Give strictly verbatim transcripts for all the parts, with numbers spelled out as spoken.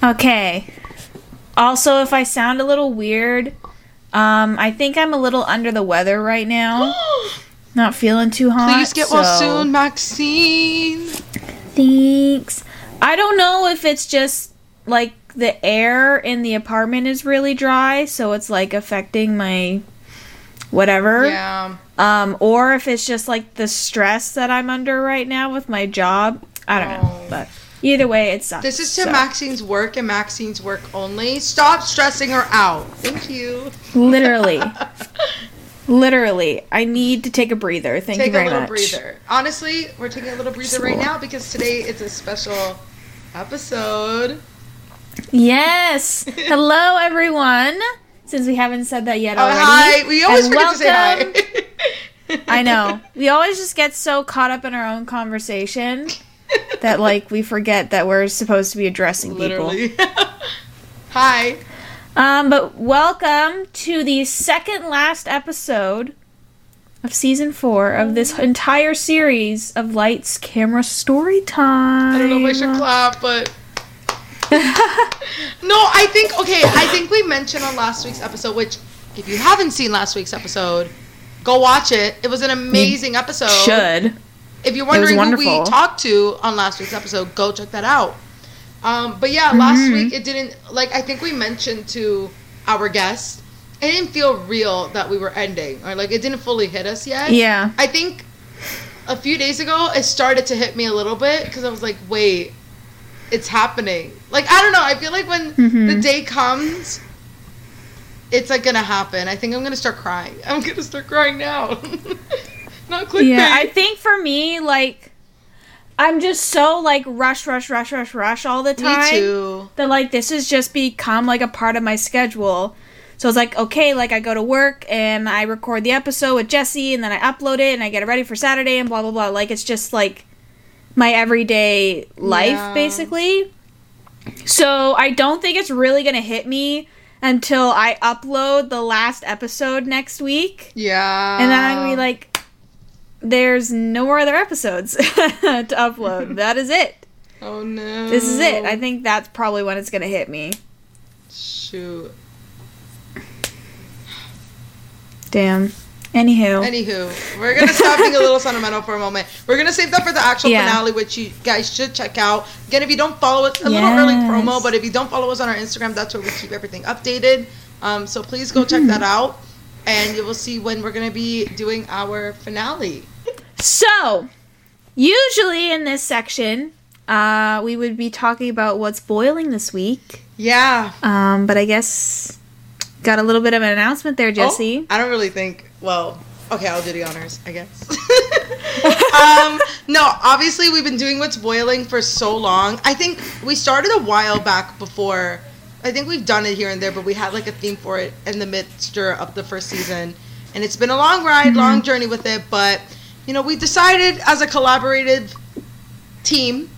Okay. Also, if I sound a little weird, um, I think I'm a little under the weather right now. Not feeling too hot. Please get so. well soon, Maxine. Thanks. I don't know if it's just, like, the air in the apartment is really dry, so it's, like, affecting my whatever. Yeah. Um, or if it's just, like, the stress that I'm under right now with my job. I don't oh. know, but... Either way, it sucks. This is to so. Maxine's work and Maxine's work only. Stop stressing her out. Thank you. Literally. Literally. I need to take a breather. Thank take you very much. Take a little much. breather. Honestly, we're taking a little breather right now because today it's a special episode. Yes. Hello, everyone. Since we haven't said that yet already. Uh, hi. We always forget welcome. to say hi. I know. We always just get so caught up in our own conversation. That, like, we forget that we're supposed to be addressing Literally. people. Hi. Um, but welcome to the second last episode of season four of this entire series of Lights Camera Story Time. I don't know if I should clap, but... No, I think, okay, I think we mentioned on last week's episode, which, if you haven't seen last week's episode, go watch it. It was an amazing you episode. should. If you're wondering who we talked to on last week's episode, go check that out. Um, but yeah, mm-hmm. last week it didn't, like, I think we mentioned to our guests, it didn't feel real that we were ending, or like it didn't fully hit us yet. Yeah. I think a few days ago it started to hit me a little bit because I was like, wait, it's happening. Like, I don't know. I feel like when mm-hmm. the day comes, it's like going to happen. I think I'm going to start crying. I'm going to start crying now. Not clickbait. Yeah, I think for me, like, I'm just so, like, rush, rush, rush, rush, rush all the time. Me too. That, like, this has just become, like, a part of my schedule. So it's like, okay, like, I go to work and I record the episode with Jesse and then I upload it and I get it ready for Saturday and blah, blah, blah. Like, it's just, like, my everyday life, yeah. basically. So I don't think it's really going to hit me until I upload the last episode next week. Yeah. And then I'm going to be like... There's no more other episodes to upload. That is it. Oh, no. This is it. I think that's probably when it's going to hit me. Shoot. Damn. Anywho. Anywho. We're going to stop being a little sentimental for a moment. We're going to save that for the actual yeah. finale, which you guys should check out. Again, if you don't follow us, a yes. little early promo, but if you don't follow us on our Instagram, that's where we keep everything updated. Um, so please go mm-hmm. check that out. And you will see when we're going to be doing our finale. So, usually in this section, uh, we would be talking about what's boiling this week. Yeah. Um, but I guess got a little bit of an announcement there, Jesse. Oh, I don't really think, well, okay, I'll do the honors, I guess. um, no, obviously we've been doing what's boiling for so long. I think we started a while back before... I think we've done it here and there, but we had like a theme for it in the mixture of the first season. And it's been a long ride, mm-hmm. long journey with it. But, you know, we decided as a collaborative team,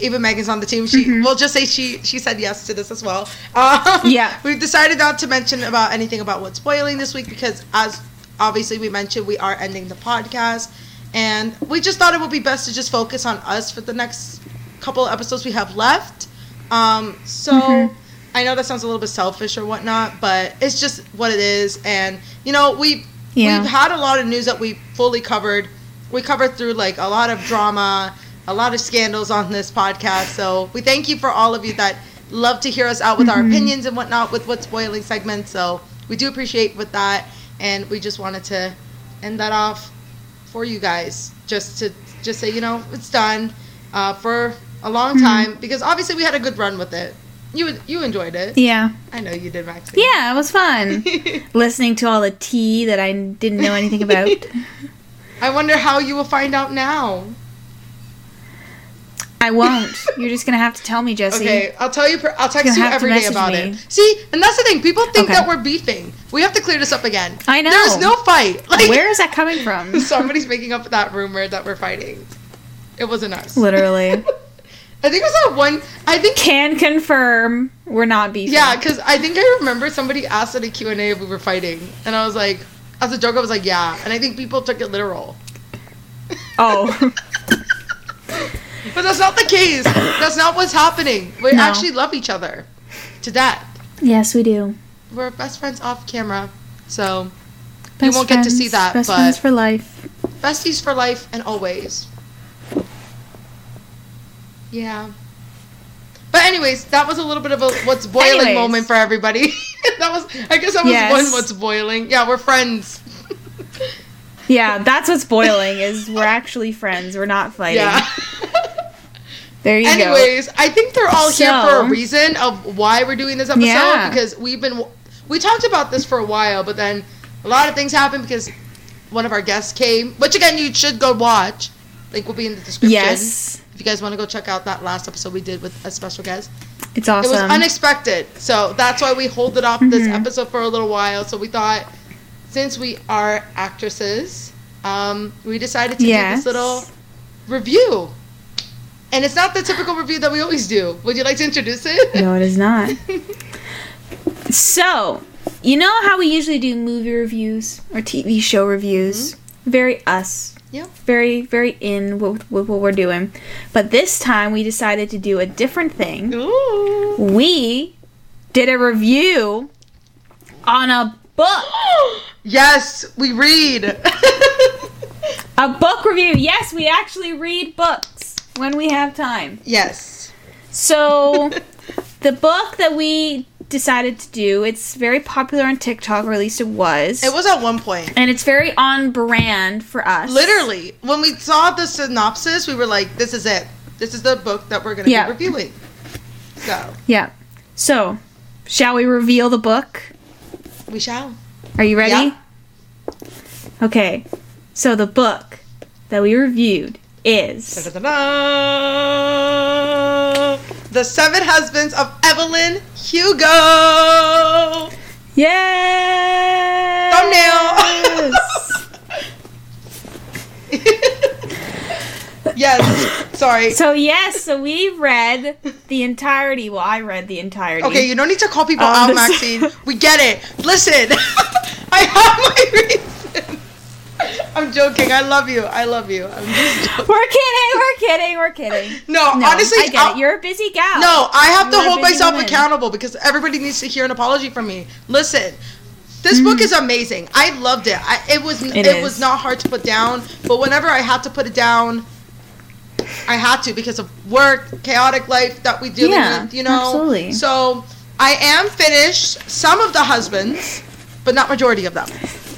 even Megan's on the team. She, mm-hmm. We'll just say she she said yes to this as well. Um, yeah. We've decided not to mention about anything about what's boiling this week because as obviously we mentioned, we are ending the podcast. And we just thought it would be best to just focus on us for the next couple of episodes we have left. Um, so... Mm-hmm. I know that sounds a little bit selfish or whatnot, but it's just what it is. And, you know, we've, yeah. we've had a lot of news that we fully covered. We covered through, like, a lot of drama, a lot of scandals on this podcast. So we thank you for all of you that love to hear us out with mm-hmm. our opinions and whatnot with what's boiling segments. So we do appreciate with that. And we just wanted to end that off for you guys just to just say, you know, it's done uh, for a long mm-hmm. time because obviously we had a good run with it. You you enjoyed it. Yeah. I know you did, Maxine. Yeah, it was fun. Listening to all the tea that I didn't know anything about. I wonder how you will find out now. I won't. You're just going to have to tell me, Jesse. Okay, I'll tell you. Per- I'll text you every day about me. it. See, and that's the thing. People think okay. that we're beefing. We have to clear this up again. I know. There's no fight. Like, where is that coming from? Somebody's making up that rumor that we're fighting. It wasn't us. Literally. I think it was that one... I think Can confirm we're not beefing. Yeah, because I think I remember somebody asked at a Q and A if we were fighting. And I was like... As a joke, I was like, yeah. And I think people took it literal. Oh. But that's not the case. That's not what's happening. We no. actually love each other to death. Yes, we do. We're best friends off camera, so you won't friends, get to see that. Best but friends for life. Besties for life and always. Yeah. But anyways, that was a little bit of a what's boiling anyways. moment for everybody. That was, I guess that was yes. one what's boiling. Yeah, we're friends. Yeah, that's what's boiling is we're actually friends. We're not fighting. Yeah. There you Anyways, go. Anyways, I think they're all so, here for a reason of why we're doing this episode. Yeah. Because we've been, we talked about this for a while, but then a lot of things happened because one of our guests came, which again, you should go watch. Link will be in the description. Yes. If you guys want to go check out that last episode we did with a special guest. It's awesome. It was unexpected. So that's why we hold it off mm-hmm. this episode for a little while. So we thought, since we are actresses, um, we decided to yes. do this little review. And it's not the typical review that we always do. Would you like to introduce it? No, it is not. So, you know how we usually do movie reviews or T V show reviews? Mm-hmm. Very us. Yeah. Very, very in with, with what we're doing. But this time we decided to do a different thing. Ooh. We did a review on a book. Yes, we read. A book review. Yes, we actually read books. When we have time. Yes. So, the book that we decided to do, it's very popular on TikTok, or at least it was. It was at one point. And it's very on brand for us. Literally. When we saw the synopsis, we were like, this is it. This is the book that we're going to yeah. be reviewing. So. Yeah. So, shall we reveal the book? We shall. Are you ready? Yeah. Okay. So, the book that we reviewed is da, da, da, da. The Seven Husbands of Evelyn Hugo. Yay! Thumbnail. Yes. Yes. Sorry. So yes, so we read the entirety. Well, I read the entirety. Okay, you don't need to call people um, out, Maxine. Se- we get it. Listen, I have my reason. I'm joking. I love you. I love you. I'm just joking. We're kidding. We're kidding. We're kidding. No, no honestly. I get I'll, it. You're a busy gal. No, I have You're to hold myself woman. accountable because everybody needs to hear an apology from me. Listen, this mm. book is amazing. I loved it. I, it was it, it was not hard to put down, but whenever I had to put it down, I had to because of work, chaotic life that we deal yeah, with, you know? Absolutely. So I am finished some of the husbands, but not majority of them.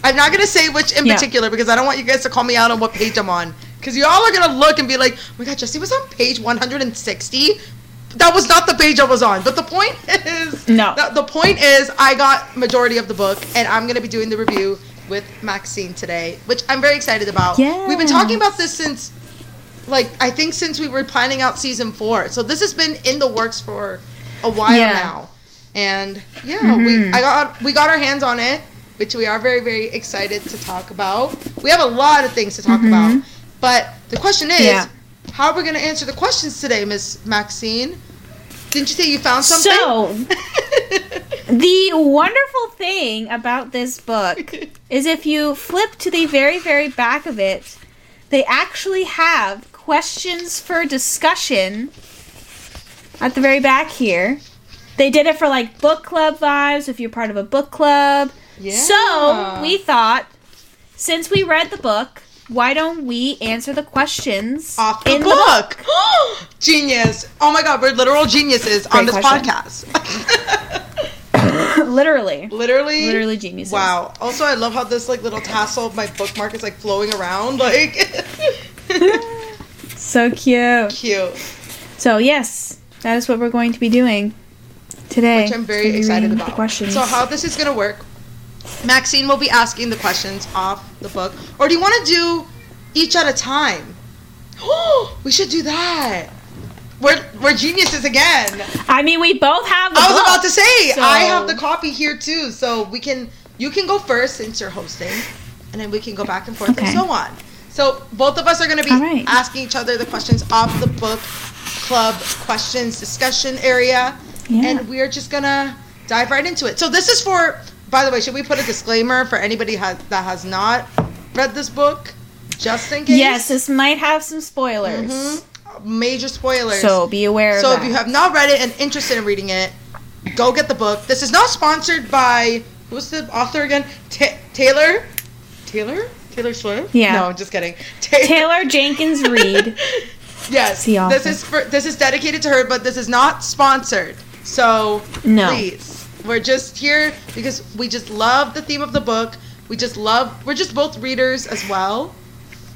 I'm not going to say which in yeah. particular because I don't want you guys to call me out on what page I'm on. Because you all are going to look and be like, oh my God, Jesse was on page one hundred sixty. That was not the page I was on. But the point is, no. the, the point is I got majority of the book and I'm going to be doing the review with Maxine today, which I'm very excited about. Yes. We've been talking about this since, like, I think since we were planning out season four. So this has been in the works for a while yeah. now. And yeah, mm-hmm. we, I got, we got our hands on it, which we are very, very excited to talk about. We have a lot of things to talk mm-hmm. about. But the question is, yeah. how are we going to answer the questions today, Miss Maxine? Didn't you say you found something? So, the wonderful thing about this book is if you flip to the very, very back of it, they actually have questions for discussion at the very back here. They did it for, like, book club vibes, if you're part of a book club. Yeah. So, we thought, since we read the book, why don't we answer the questions off the in book? The book? Genius. Oh my God, we're literal geniuses Great on this question. podcast. Literally. Literally? Literally geniuses. Wow. Also, I love how this like little tassel of my bookmark is like flowing around. Like, so cute. Cute. So, yes, that is what we're going to be doing today. Which I'm very excited about. So, how this is going to work. Maxine will be asking the questions off the book. Or do you want to do each at a time? We should do that. We're we're geniuses again. I mean, we both have the I was book, about to say, so. I have the copy here too. So we can you can go first since you're hosting. And then we can go back and forth okay. and so on. So both of us are going to be right. asking each other the questions off the book club questions discussion area. Yeah. And we're just going to dive right into it. So this is for... By the way, should we put a disclaimer for anybody has, that has not read this book, just in case? Yes, this might have some spoilers. Mm-hmm. major spoilers. So be aware of that. So if you have not read it and interested in reading it, go get the book. This is not sponsored by, who's the author again? Ta- Taylor? Taylor? Taylor Swift? Yeah. No, I'm just kidding. Taylor, Taylor Jenkins Reid. Yes. This is for, this is dedicated to her, but this is not sponsored. So no. Please. We're just here because we just love the theme of the book. We just love, we're just both readers as well.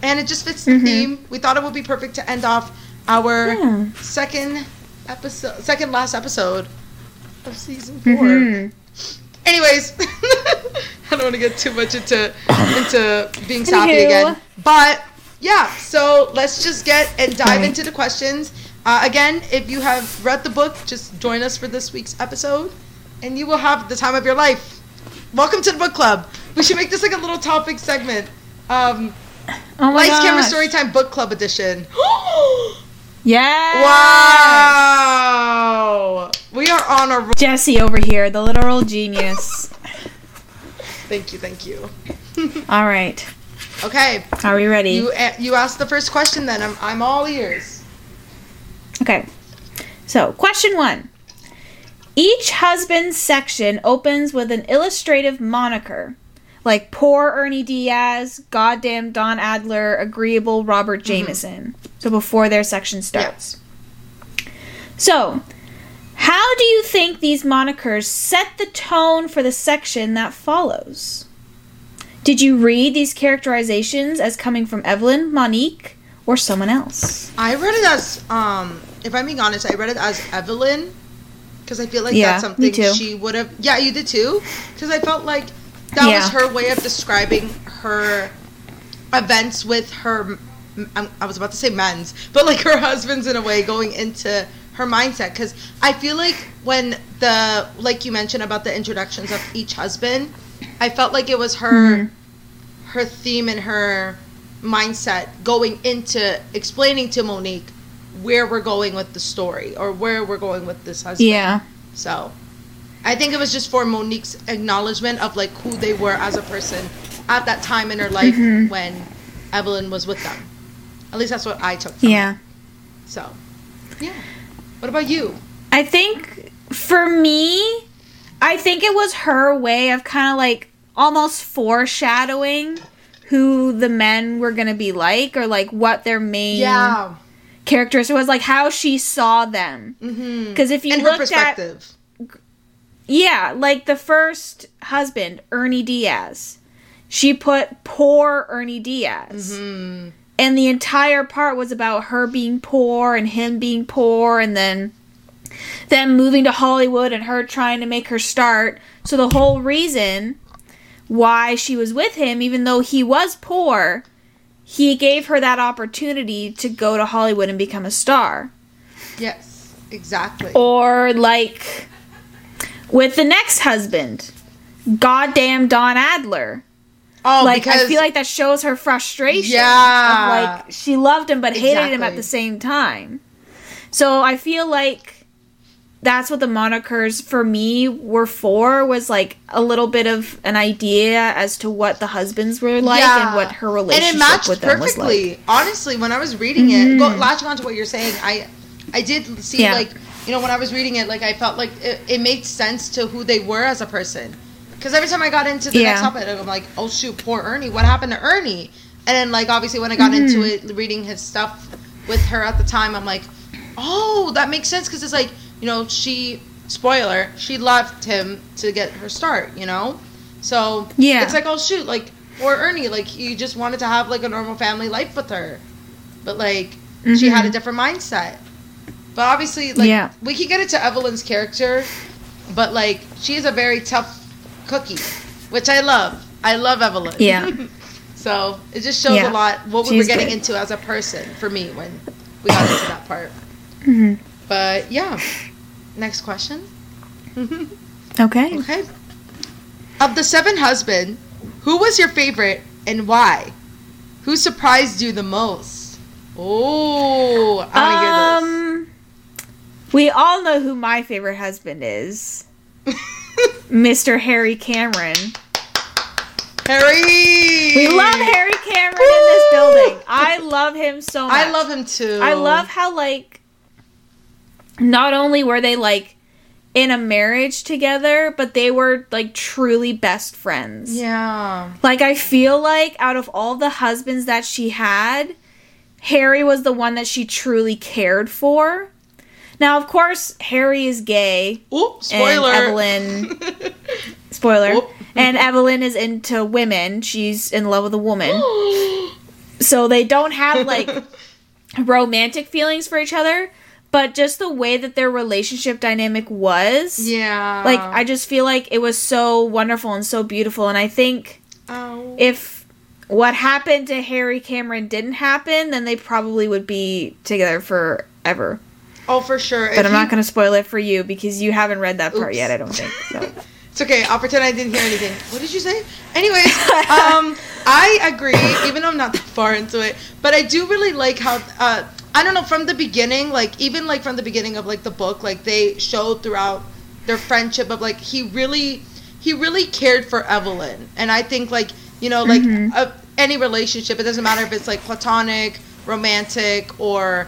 And it just fits the mm-hmm. theme. We thought it would be perfect to end off our yeah. second episode, second last episode of season four. Mm-hmm. Anyways, I don't want to get too much into into being sappy again. But yeah, so let's just get and dive right. into the questions. Uh, again, if you have read the book, just join us for this week's episode, and you will have the time of your life. Welcome to the book club. We should make this like a little topic segment. Um, oh my Lights, gosh. Camera, Story Time, Book Club Edition. Yeah! Wow! We are on a roll. Jesse over here, the literal genius. Thank you, thank you. All right. Okay. Are we ready? You you asked the first question, then I'm I'm all ears. Okay. So, question one. Each husband's section opens with an illustrative moniker, like poor Ernie Diaz, goddamn Don Adler, agreeable Robert Jameson. Mm-hmm. So before their section starts. Yeah. So, how do you think these monikers set the tone for the section that follows? Did you read these characterizations as coming from Evelyn, Monique, or someone else? I read it as, um, if I'm being honest, I read it as Evelyn. Because I feel like yeah, that's something she would have... Yeah, you did too? Because I felt like that yeah. was her way of describing her events with her... I was about to say men's, but like her husband's in a way going into her mindset. Because I feel like when the... Like you mentioned about the introductions of each husband, I felt like it was her, mm-hmm. her theme and her mindset going into explaining to Monique where we're going with the story or where we're going with this husband. Yeah. So I think it was just for Monique's acknowledgement of like who they were as a person at that time in her life mm-hmm. when Evelyn was with them. At least that's what I took from yeah. it. So yeah. What about you? I think for me, I think it was her way of kind of like almost foreshadowing who the men were going to be like, or like what their main... Yeah. characteristic was, like how she saw them, because mm-hmm. if you and looked her perspective. At, yeah, like the first husband, Ernie Diaz, she put poor Ernie Diaz, mm-hmm. and the entire part was about her being poor and him being poor, and then them moving to Hollywood and her trying to make her start. So the whole reason why she was with him, even though he was poor. He gave her that opportunity to go to Hollywood and become a star. Yes, exactly. Or, like, with the next husband, goddamn Don Adler. Oh, like, because... I feel like that shows her frustration. Yeah. Of, like, she loved him but exactly. hated him at the same time. So I feel like that's what the monikers, for me, were for, was, like, a little bit of an idea as to what the husbands were like yeah. and what her relationship with them was like. And it matched perfectly. Honestly, when I was reading mm-hmm. it, go, latching on to what you're saying, I I did see, yeah. like, you know, when I was reading it, like, I felt like it, it made sense to who they were as a person. Because every time I got into the yeah. next topic, I'm like, oh, shoot, poor Ernie. What happened to Ernie? And then, like, obviously, when I got mm-hmm. into it, reading his stuff with her at the time, I'm like, oh, that makes sense. Because it's like, you know, she... spoiler, she left him to get her start, you know? So, yeah. it's like, oh, shoot, like, or Ernie, like, you just wanted to have, like, a normal family life with her. But, like, mm-hmm. she had a different mindset. But obviously, like, yeah. we can get into Evelyn's character, but, like, she is a very tough cookie, which I love. I love Evelyn. Yeah. So, it just shows yeah. a lot what we She's were getting good. Into as a person, for me, when we got into that part. Mm-hmm. But, yeah. Next question. Okay. Okay. Of the seven husbands, who was your favorite and why? Who surprised you the most? Oh, I want to um, hear this. We all know who my favorite husband is. Mister Harry Cameron. Harry! We love Harry Cameron Woo! In this building. I love him. him so much. I love him too. I love how, like, not only were they, like, in a marriage together, but they were, like, truly best friends. Yeah. Like, I feel like out of all the husbands that she had, Harry was the one that she truly cared for. Now, of course, Harry is gay. Oops, spoiler. And Evelyn... spoiler. Oop. And Evelyn is into women. She's in love with a woman. So they don't have, like, romantic feelings for each other. But just the way that their relationship dynamic was. Yeah. Like, I just feel like it was so wonderful and so beautiful. And I think oh. if what happened to Harry Cameron didn't happen, then they probably would be together forever. Oh, for sure. But if I'm you... not going to spoil it for you because you haven't read that part Oops. yet, I don't think. So. It's okay. I'll pretend I didn't hear anything. What did you say? Anyways, um, I agree, even though I'm not that far into it. But I do really like how, uh, I don't know, from the beginning, like, even, like, from the beginning of, like, the book, like, they showed throughout their friendship of, like, he really, he really cared for Evelyn. And I think, like, you know, like, mm-hmm. uh, any relationship, it doesn't matter if it's, like, platonic, romantic, or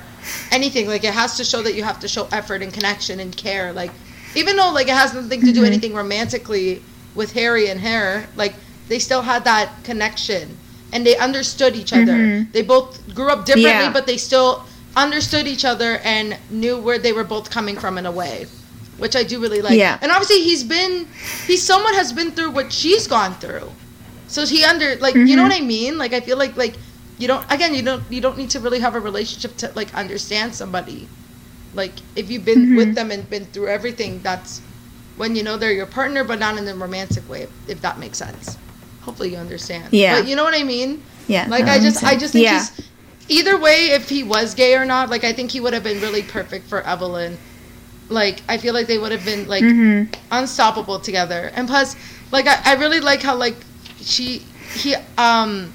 anything. Like, it has to show that you have to show effort and connection and care, like, even though, like, it has nothing to do mm-hmm. anything romantically with Harry and her, like, they still had that connection. And they understood each other. Mm-hmm. They both grew up differently, yeah. but they still understood each other and knew where they were both coming from in a way. Which I do really like. Yeah. And obviously, he's been... He somewhat has been through what she's gone through. So he under... Like, mm-hmm. you know what I mean? Like, I feel like, like, you don't... Again, you don't you don't need to really have a relationship to, like, understand somebody. Like, if you've been mm-hmm. with them and been through everything, that's when you know they're your partner, but not in the romantic way, if, if that makes sense. Hopefully you understand. Yeah. But you know what I mean? Yeah. Like, no, I just I just think yeah. he's... Either way, if he was gay or not, like, I think he would have been really perfect for Evelyn. Like, I feel like they would have been, like, mm-hmm. unstoppable together. And plus, like, I, I really like how, like, she... He... Um...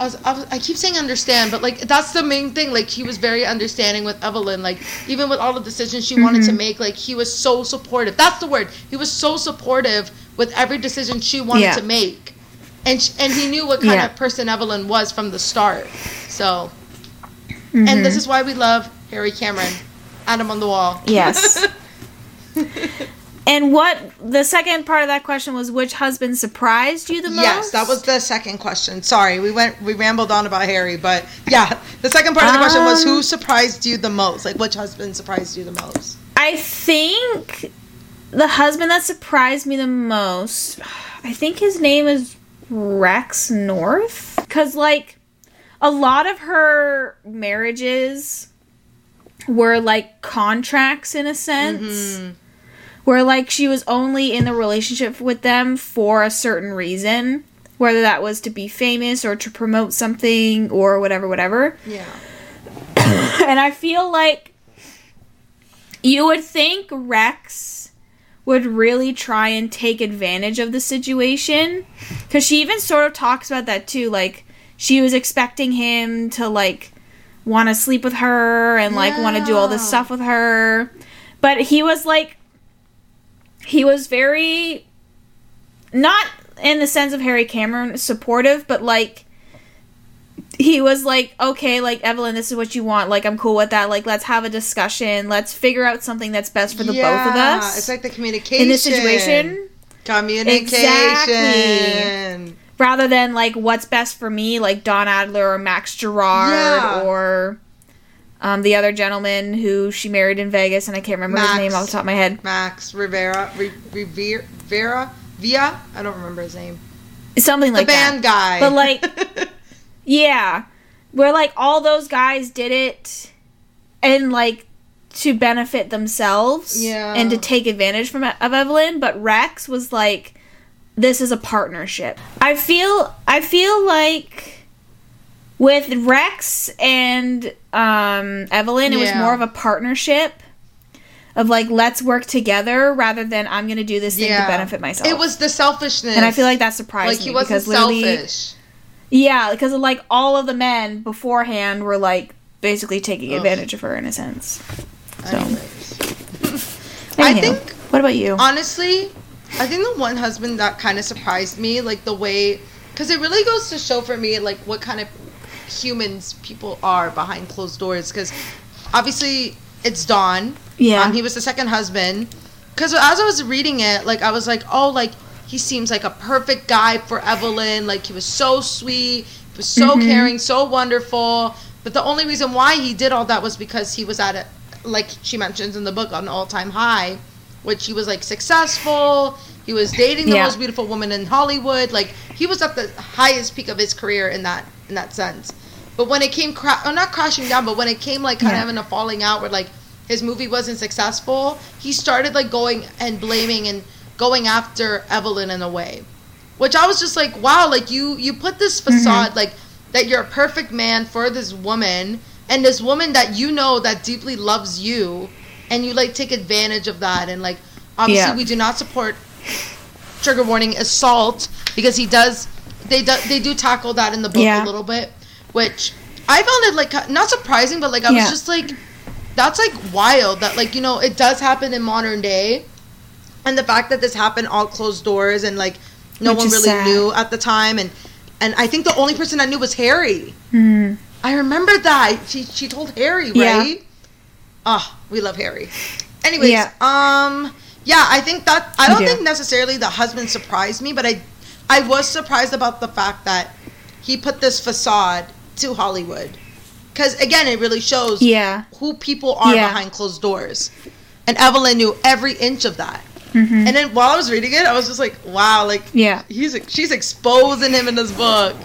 I, was, I, was, I keep saying understand, but, like, that's the main thing. Like, he was very understanding with Evelyn. Like, even with all the decisions she mm-hmm. wanted to make, like, he was so supportive. That's the word. He was so supportive with every decision she wanted yeah. to make. And she, and he knew what kind yeah. of person Evelyn was from the start. So, mm-hmm. and this is why we love Harry Cameron. Adam on the wall. Yes. And what, the second part of that question was, which husband surprised you the most? Yes, that was the second question. Sorry, we went, we rambled on about Harry, but yeah, the second part of the um, question was, who surprised you the most? Like, which husband surprised you the most? I think the husband that surprised me the most, I think his name is Rex North. Because, like, a lot of her marriages were, like, contracts in a sense. Mm-hmm. Where, like, she was only in the relationship with them for a certain reason. Whether that was to be famous or to promote something or whatever, whatever. Yeah. And I feel like you would think Rex would really try and take advantage of the situation. Because she even sort of talks about that, too. Like, she was expecting him to, like, want to sleep with her and, like, yeah. want to do all this stuff with her. But he was, like... He was very, not in the sense of Harry Cameron, supportive, but, like, he was like, okay, like, Evelyn, this is what you want. Like, I'm cool with that. Like, let's have a discussion. Let's figure out something that's best for the yeah, both of us. It's like the communication. In this situation. Communication. Exactly. Rather than, like, what's best for me, like Don Adler or Max Girard yeah. or... Um, the other gentleman who she married in Vegas, and I can't remember Max, his name off the top of my head. Max Rivera, Re- Revere, Vera, Via? I don't remember his name. Something like that. The band guy. But, like, yeah. Where, like, all those guys did it and, like, to benefit themselves yeah. and to take advantage from of Evelyn, but Rex was like, this is a partnership. I feel, I feel like... With Rex and um, Evelyn, it yeah. was more of a partnership of, like, let's work together rather than I'm going to do this thing yeah. to benefit myself. It was the selfishness. And I feel like that surprised like, me. Like, he wasn't selfish. Yeah, because, like, all of the men beforehand were, like, basically taking Ugh. advantage of her in a sense. So. I think... What about you? Honestly, I think the one husband that kind of surprised me, like, the way... Because it really goes to show for me, like, what kind of... humans people are behind closed doors, because obviously it's Don. Yeah. Um, he was the second husband. Because as I was reading it, like, I was like, oh, like, he seems like a perfect guy for Evelyn. Like, he was so sweet. He was so mm-hmm. caring, so wonderful. But the only reason why he did all that was because he was at, a, like she mentions in the book, an all-time high. Which he was, like, successful. He was dating the yeah. most beautiful woman in Hollywood. Like, he was at the highest peak of his career in that in that sense. But when it came, cra- oh, not crashing down, but when it came, like, kind yeah. of having a falling out where, like, his movie wasn't successful, he started, like, going and blaming and going after Evelyn in a way. Which I was just like, wow, like, you, you put this facade, mm-hmm. like, that you're a perfect man for this woman, and this woman that you know that deeply loves you, and you, like, take advantage of that. And, like, obviously yeah. we do not support, trigger warning, assault, because he does, they do, they do tackle that in the book yeah. a little bit, which I found it, like, not surprising, but, like, I yeah. was just, like, that's, like, wild that, like, you know, it does happen in modern day. And the fact that this happened all closed doors and, like, no which one really sad. Knew at the time. And, and I think the only person I knew was Harry. Mm. I remember that. She she told Harry, right? Yeah. Oh, we love Harry. Anyways, yeah. um, yeah, I think that, I don't yeah. think necessarily the husband surprised me, but I, I was surprised about the fact that he put this facade to Hollywood. Because, again, it really shows yeah. who people are yeah. behind closed doors. And Evelyn knew every inch of that. Mm-hmm. And then while I was reading it, I was just like, wow, like, yeah. he's she's exposing him in this book.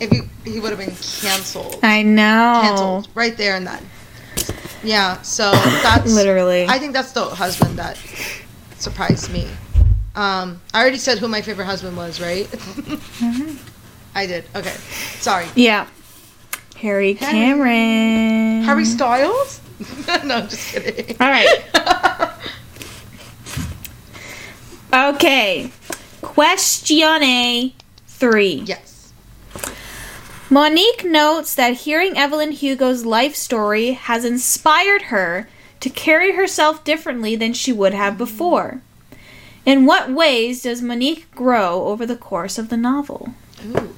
If he, he would have been canceled. I know. Canceled right there and then. Yeah, so that's literally. I think that's the husband that surprised me. Um, I already said who my favorite husband was, right? mm-hmm. I did. Okay, sorry. Yeah, Harry Cameron. Harry, Harry Styles? No, I'm just kidding. All right. Okay, question three. Yes. Monique notes that hearing Evelyn Hugo's life story has inspired her to carry herself differently than she would have before. In what ways does Monique grow over the course of the novel? Ooh.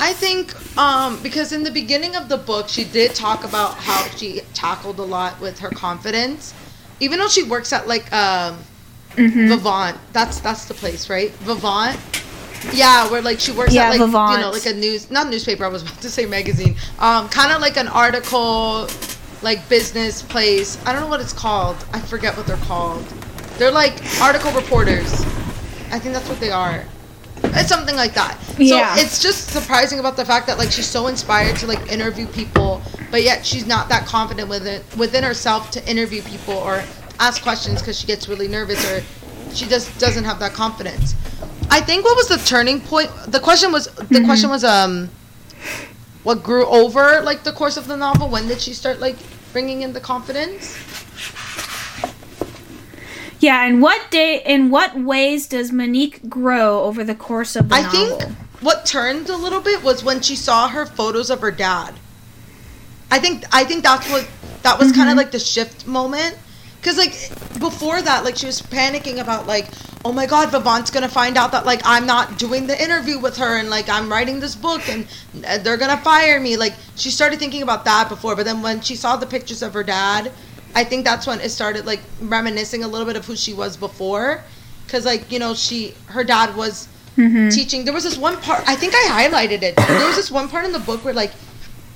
I think um, because in the beginning of the book, she did talk about how she tackled a lot with her confidence. Even though she works at, like, um, mm-hmm. Vivant. That's, that's the place, right? Vivant. Yeah, where, like, she works yeah, at, like, Vivant. You know, like a news... Not newspaper, I was about to say magazine. Um, kind of like an article, like, business place. I don't know what it's called. I forget what they're called. They're, like, article reporters. I think that's what they are. It's something like that. Yeah. So it's just surprising about the fact that, like, she's so inspired to, like, interview people, but yet she's not that confident within, within herself to interview people or ask questions because she gets really nervous or she just doesn't have that confidence. I think what was the turning point? The question was the mm-hmm. question was um, what grew over, like, the course of the novel? When did she start, like, bringing in the confidence? Yeah, and what day? In what ways does Monique grow over the course of the I novel? I think what turned a little bit was when she saw her photos of her dad. I think I think that's what that was mm-hmm. kind of like the shift moment. Because, like, before that, like, she was panicking about, like, oh, my God, Vivant's going to find out that, like, I'm not doing the interview with her and, like, I'm writing this book and they're going to fire me. Like, she started thinking about that before. But then when she saw the pictures of her dad, I think that's when it started, like, reminiscing a little bit of who she was before. Because, like, you know, she her dad was mm-hmm. teaching. There was this one part. I think I highlighted it. There was this one part in the book where, like,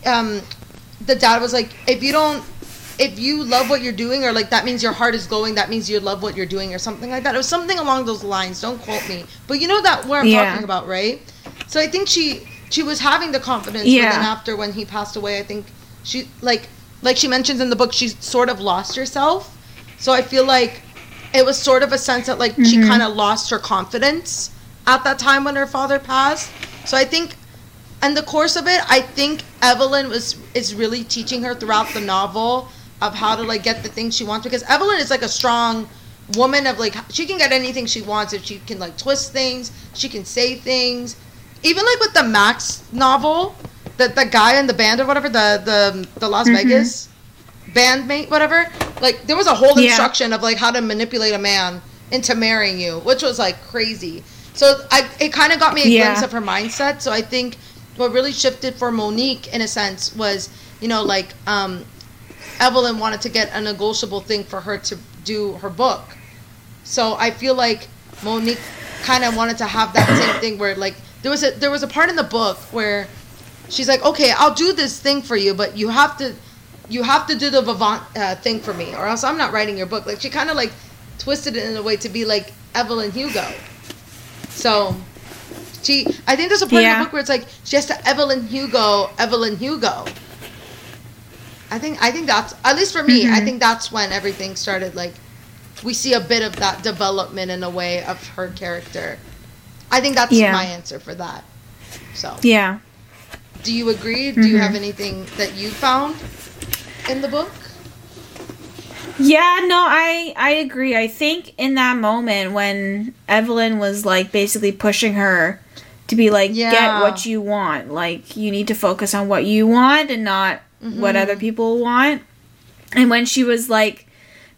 um, the dad was like, if you don't. If you love what you're doing, or, like, that means your heart is glowing, that means you love what you're doing, or something like that. It was something along those lines. Don't quote me. But you know that where I'm yeah. talking about, right? So I think she she was having the confidence. Yeah. But then after, when he passed away, I think she, like, like she mentions in the book, she sort of lost herself. So I feel like it was sort of a sense that, like, mm-hmm. she kind of lost her confidence at that time when her father passed. So I think... in the course of it, I think Evelyn was is really teaching her throughout the novel of how to, like, get the things she wants, because Evelyn is, like, a strong woman of, like, she can get anything she wants if she can, like, twist things, she can say things. Even, like, with the Max novel, that the guy in the band or whatever, the the, the Las mm-hmm. Vegas bandmate, whatever, like, there was a whole yeah. instruction of, like, how to manipulate a man into marrying you, which was, like, crazy. So I it kind of got me a yeah. glimpse of her mindset. So I think what really shifted for Monique, in a sense, was, you know, like um, Evelyn wanted to get a negotiable thing for her to do her book. So I feel like Monique kind of wanted to have that same thing where, like, there was a there was a part in the book where she's like, okay, I'll do this thing for you, but you have to you have to do the Vivant uh, thing for me, or else I'm not writing your book. Like, she kind of like twisted it in a way to be like Evelyn Hugo. So she, I think there's a part yeah. in the book where it's like she has to Evelyn Hugo, Evelyn Hugo. I think I think that's, at least for me, mm-hmm. I think that's when everything started. Like, we see a bit of that development in a way of her character. I think that's yeah. my answer for that. So yeah. Do you agree? Do mm-hmm. you have anything that you found in the book? Yeah, no, I, I agree. I think in that moment when Evelyn was, like, basically pushing her to be like, yeah. get what you want. Like, you need to focus on what you want and not mm-hmm. what other people want. And when she was, like,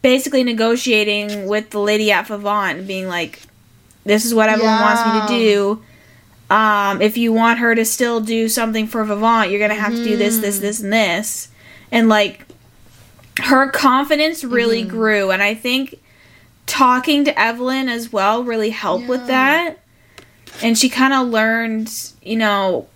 basically negotiating with the lady at Vivant, being like, this is what Evelyn yeah. wants me to do. Um, if you want her to still do something for Vivant, you're going to have mm-hmm. to do this, this, this, and this. And, like, her confidence really mm-hmm. grew. And I think talking to Evelyn as well really helped yeah. with that. And she kind of learned, you know,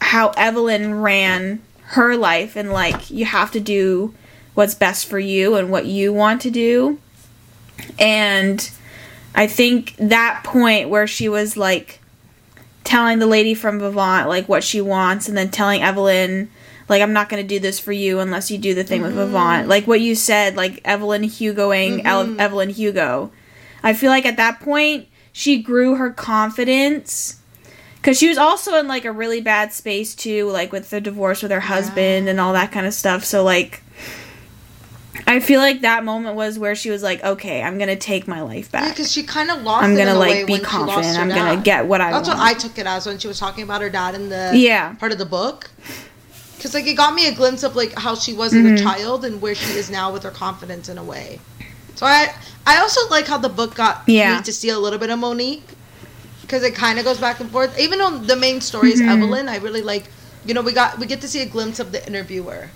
how Evelyn ran her life. And, like, you have to do what's best for you and what you want to do. And I think that point where she was, like, telling the lady from Vivant, like, what she wants, and then telling Evelyn, like, I'm not going to do this for you unless you do the thing mm-hmm. with Vivant. Like, what you said, like, Evelyn Hugoing mm-hmm. Evelyn Hugo. I feel like at that point, she grew her confidence. Because she was also in, like, a really bad space, too, like, with the divorce with her husband yeah. and all that kind of stuff. So, like, I feel like that moment was where she was like, okay, I'm going to take my life back. Yeah, because she kind of lost I'm gonna, it in like, a way when she lost her dad. I'm going to, like, be confident. I'm going to get what I That's want. That's what I took it as when she was talking about her dad in the yeah. part of the book. Because, like, it got me a glimpse of, like, how she was mm-hmm. as a child and where she is now with her confidence in a way. So I I also like how the book got yeah. me to see a little bit of Monique. Because it kind of goes back and forth. Even though the main story is mm-hmm. Evelyn, I really like, you know, we got we get to see a glimpse of the interviewer.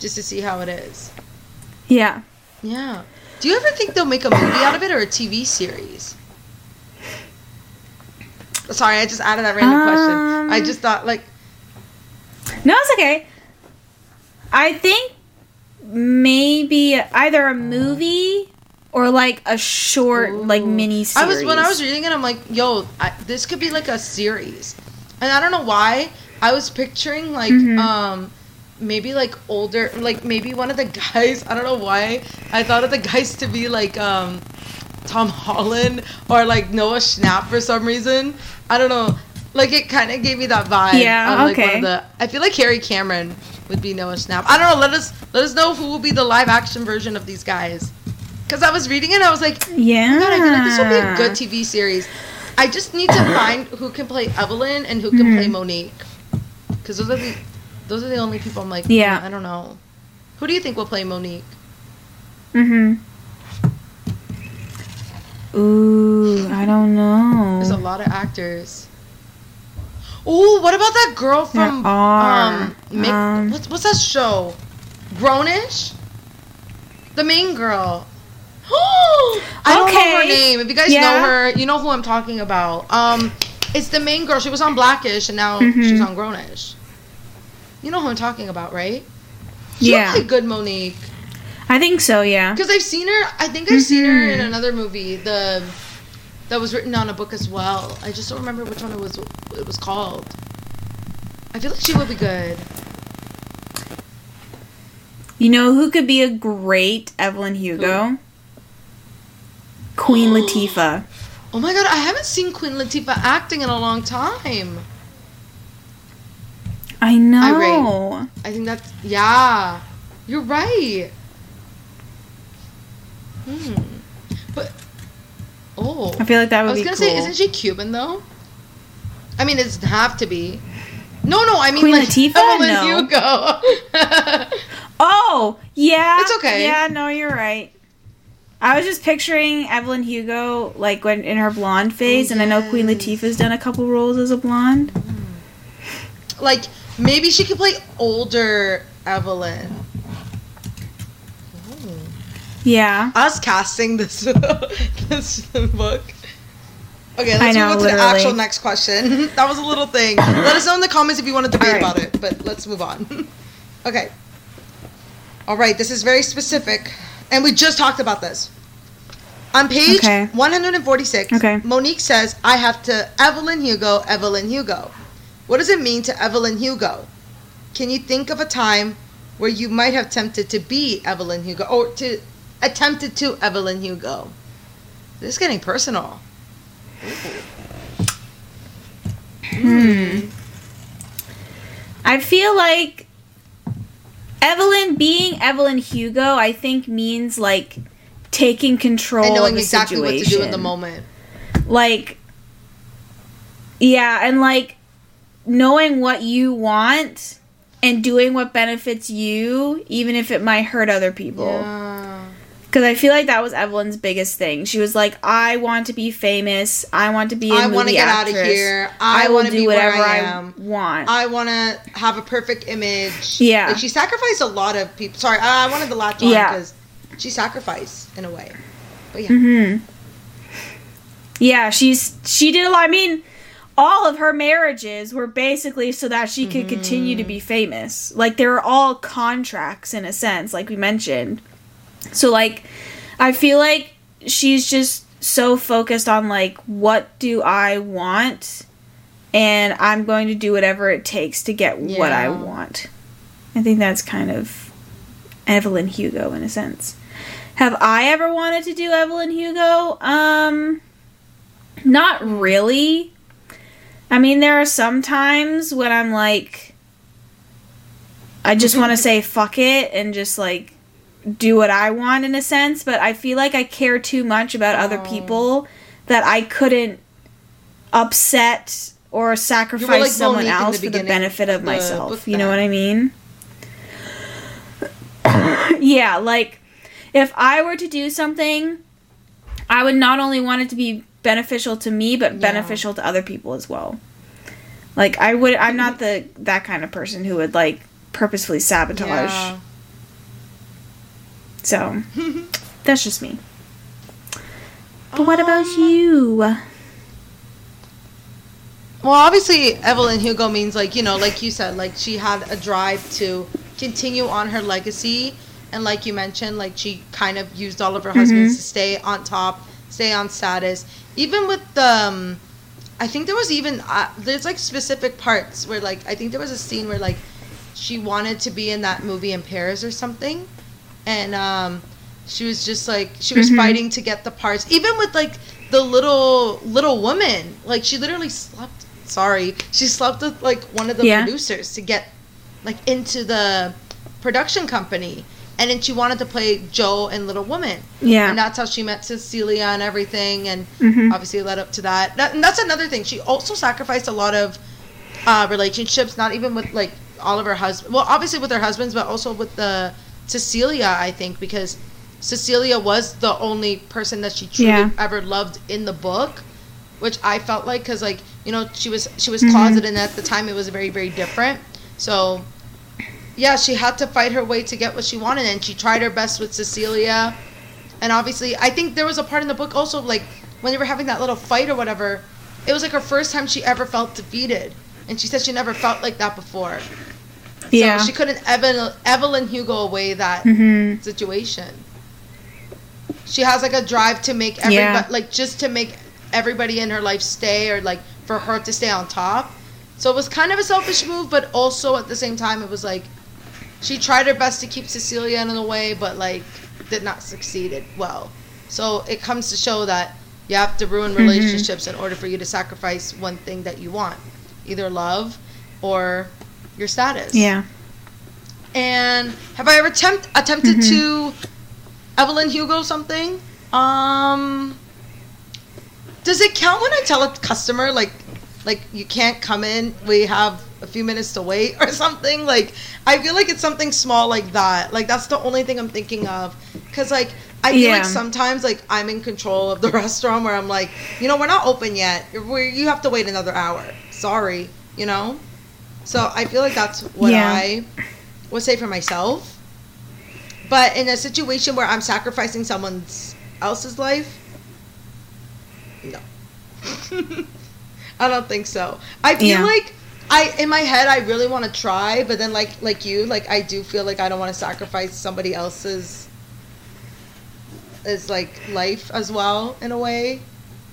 Just to see how it is. Yeah. Yeah. Do you ever think they'll make a movie out of it or a T V series? Sorry, I just added that random um, question. I just thought, like... No, it's okay. I think maybe either a movie or, like, a short, Ooh. like, mini-series. I was, when I was reading it, I'm like, yo, I, this could be, like, a series. And I don't know why. I was picturing, like, mm-hmm. um... maybe like older, like maybe one of the guys, I don't know why I thought of the guys to be like um Tom Holland or like Noah Schnapp for some reason. I don't know, like it kind of gave me that vibe. Yeah, um, okay. Like one of the, I feel like Harry Cameron would be Noah Schnapp. I don't know, let us let us know who will be the live action version of these guys, because I was reading it and I was like, yeah, oh God, I feel like this would be a good T V series. I just need to find who can play Evelyn and who can mm-hmm. play Monique, because those are the Those are the only people I'm like, yeah. I don't know. Who do you think will play Monique? Mm-hmm. Ooh, I don't know. There's a lot of actors. Ooh, what about that girl from... There are. Um, Mick, um, what's, what's that show? Grown-ish? The main girl. I don't okay. know her name. If you guys yeah. know her, you know who I'm talking about. Um, It's the main girl. She was on Blackish, and now mm-hmm. she's on Grown-ish. You know who I'm talking about, right? She yeah. She's a good Monique. I think so, yeah. Because I've seen her, I think I've mm-hmm. seen her in another movie the that was written on a book as well. I just don't remember which one it was it was called. I feel like she would be good. You know who could be a great Evelyn Hugo? Who? Queen oh. Latifah. Oh my God, I haven't seen Queen Latifah acting in a long time. I know. I, I think that's... Yeah. You're right. Hmm. But... Oh. I feel like that would be cool. I was going to cool. say, isn't she Cuban, though? I mean, it doesn't have to be. No, no, I mean, Queen like... Queen Latifah? Evelyn no. Hugo. Oh, yeah. It's okay. Yeah, no, you're right. I was just picturing Evelyn Hugo, like, when in her blonde phase, oh, and yes. I know Queen Latifah's done a couple roles as a blonde. Mm. Like, maybe she could play older Evelyn. Ooh. Yeah. Us casting this, this book. Okay, let's know, move on to literally. the actual next question. That was a little thing. Let us know in the comments if you want to debate right. about it, but let's move on. Okay. All right, this is very specific, and we just talked about this. On page okay. one forty-six, okay. Monique says, I have to Evelyn Hugo, Evelyn Hugo. What does it mean to Evelyn Hugo? Can you think of a time where you might have tempted to be Evelyn Hugo or to attempted to Evelyn Hugo? This is getting personal. Hmm. I feel like Evelyn being Evelyn Hugo, I think, means like taking control and knowing of the exactly situation. what to do in the moment. Like, yeah, and like knowing what you want and doing what benefits you, even if it might hurt other people. Yeah. Because I feel like that was Evelyn's biggest thing. She was like, I want to be famous. I want to be a I movie want to get actress. out of here. I, I want to do be whatever where I, am. I want. I want to have a perfect image. Yeah. Like, she sacrificed a lot of people. Sorry, I wanted to latch on because yeah. she sacrificed in a way. But yeah. Mm-hmm. Yeah, she's, she did a lot. I mean, all of her marriages were basically so that she could mm-hmm. continue to be famous. Like, they were all contracts in a sense, like we mentioned. So, like, I feel like she's just so focused on, like, what do I want? And I'm going to do whatever it takes to get yeah. what I want. I think that's kind of Evelyn Hugo in a sense. Have I ever wanted to do Evelyn Hugo? Um, not really. I mean, there are some times when I'm, like, I just want to say fuck it and just, like, do what I want in a sense, but I feel like I care too much about oh. other people that I couldn't upset or sacrifice like someone Monique else the for the benefit of the myself. You know what I mean? Yeah, like, if I were to do something, I would not only want it to be beneficial to me, but yeah. beneficial to other people as well. Like, I would, I'm not the that kind of person who would, like, purposefully sabotage yeah. So, that's just me. But what um, about you? Well, obviously, Evelyn Hugo means, like, you know, like you said, like, she had a drive to continue on her legacy. And like you mentioned, like, she kind of used all of her husbands mm-hmm. to stay on top, stay on status. Even with the, um, I think there was even, uh, there's, like, specific parts where, like, I think there was a scene where, like, she wanted to be in that movie in Paris or something. And um, she was just, like, she was mm-hmm. fighting to get the parts. Even with, like, the little little woman. Like, she literally slept, sorry. She slept with, like, one of the yeah. producers to get, like, into the production company. And then she wanted to play Joe and Little Woman. Yeah. And that's how she met Cecilia and everything. And mm-hmm. obviously it led up to that. that. And that's another thing. She also sacrificed a lot of uh, relationships. Not even with, like, all of her husbands. Well, obviously with her husbands, but also with the... Cecilia, I think, because Cecilia was the only person that she truly yeah. ever loved in the book, which I felt like, because, like, you know, she was she was mm-hmm. closeted, and at the time it was very, very different. So, yeah, she had to fight her way to get what she wanted, and she tried her best with Cecilia. And obviously, I think there was a part in the book also, like, when they were having that little fight or whatever, it was, like, her first time she ever felt defeated. And she said she never felt like that before. So yeah. she couldn't Evelyn, Evelyn Hugo away that mm-hmm. situation. She has, like, a drive to make everybody, yeah. like, just to make everybody in her life stay, or, like, for her to stay on top. So it was kind of a selfish move, but also at the same time, it was, like, she tried her best to keep Cecilia in the way, but, like, did not succeed it well. So it comes to show that you have to ruin mm-hmm. relationships in order for you to sacrifice one thing that you want, either love or your status. Yeah. And have I ever tempt, attempted mm-hmm. to Evelyn Hugo something? Um, does it count when I tell a customer, like, like you can't come in, we have a few minutes to wait or something? Like, I feel like it's something small like that. Like, that's the only thing I'm thinking of. Because, like, I feel yeah. like sometimes, like, I'm in control of the restaurant where I'm like, you know, we're not open yet. We're, you have to wait another hour. Sorry, you know? So I feel like that's what yeah. I would say for myself. But in a situation where I'm sacrificing someone else's life, no. I don't think so. I feel yeah. like I in my head I really want to try, but then like like you, like I do feel like I don't want to sacrifice somebody else's is like life as well in a way,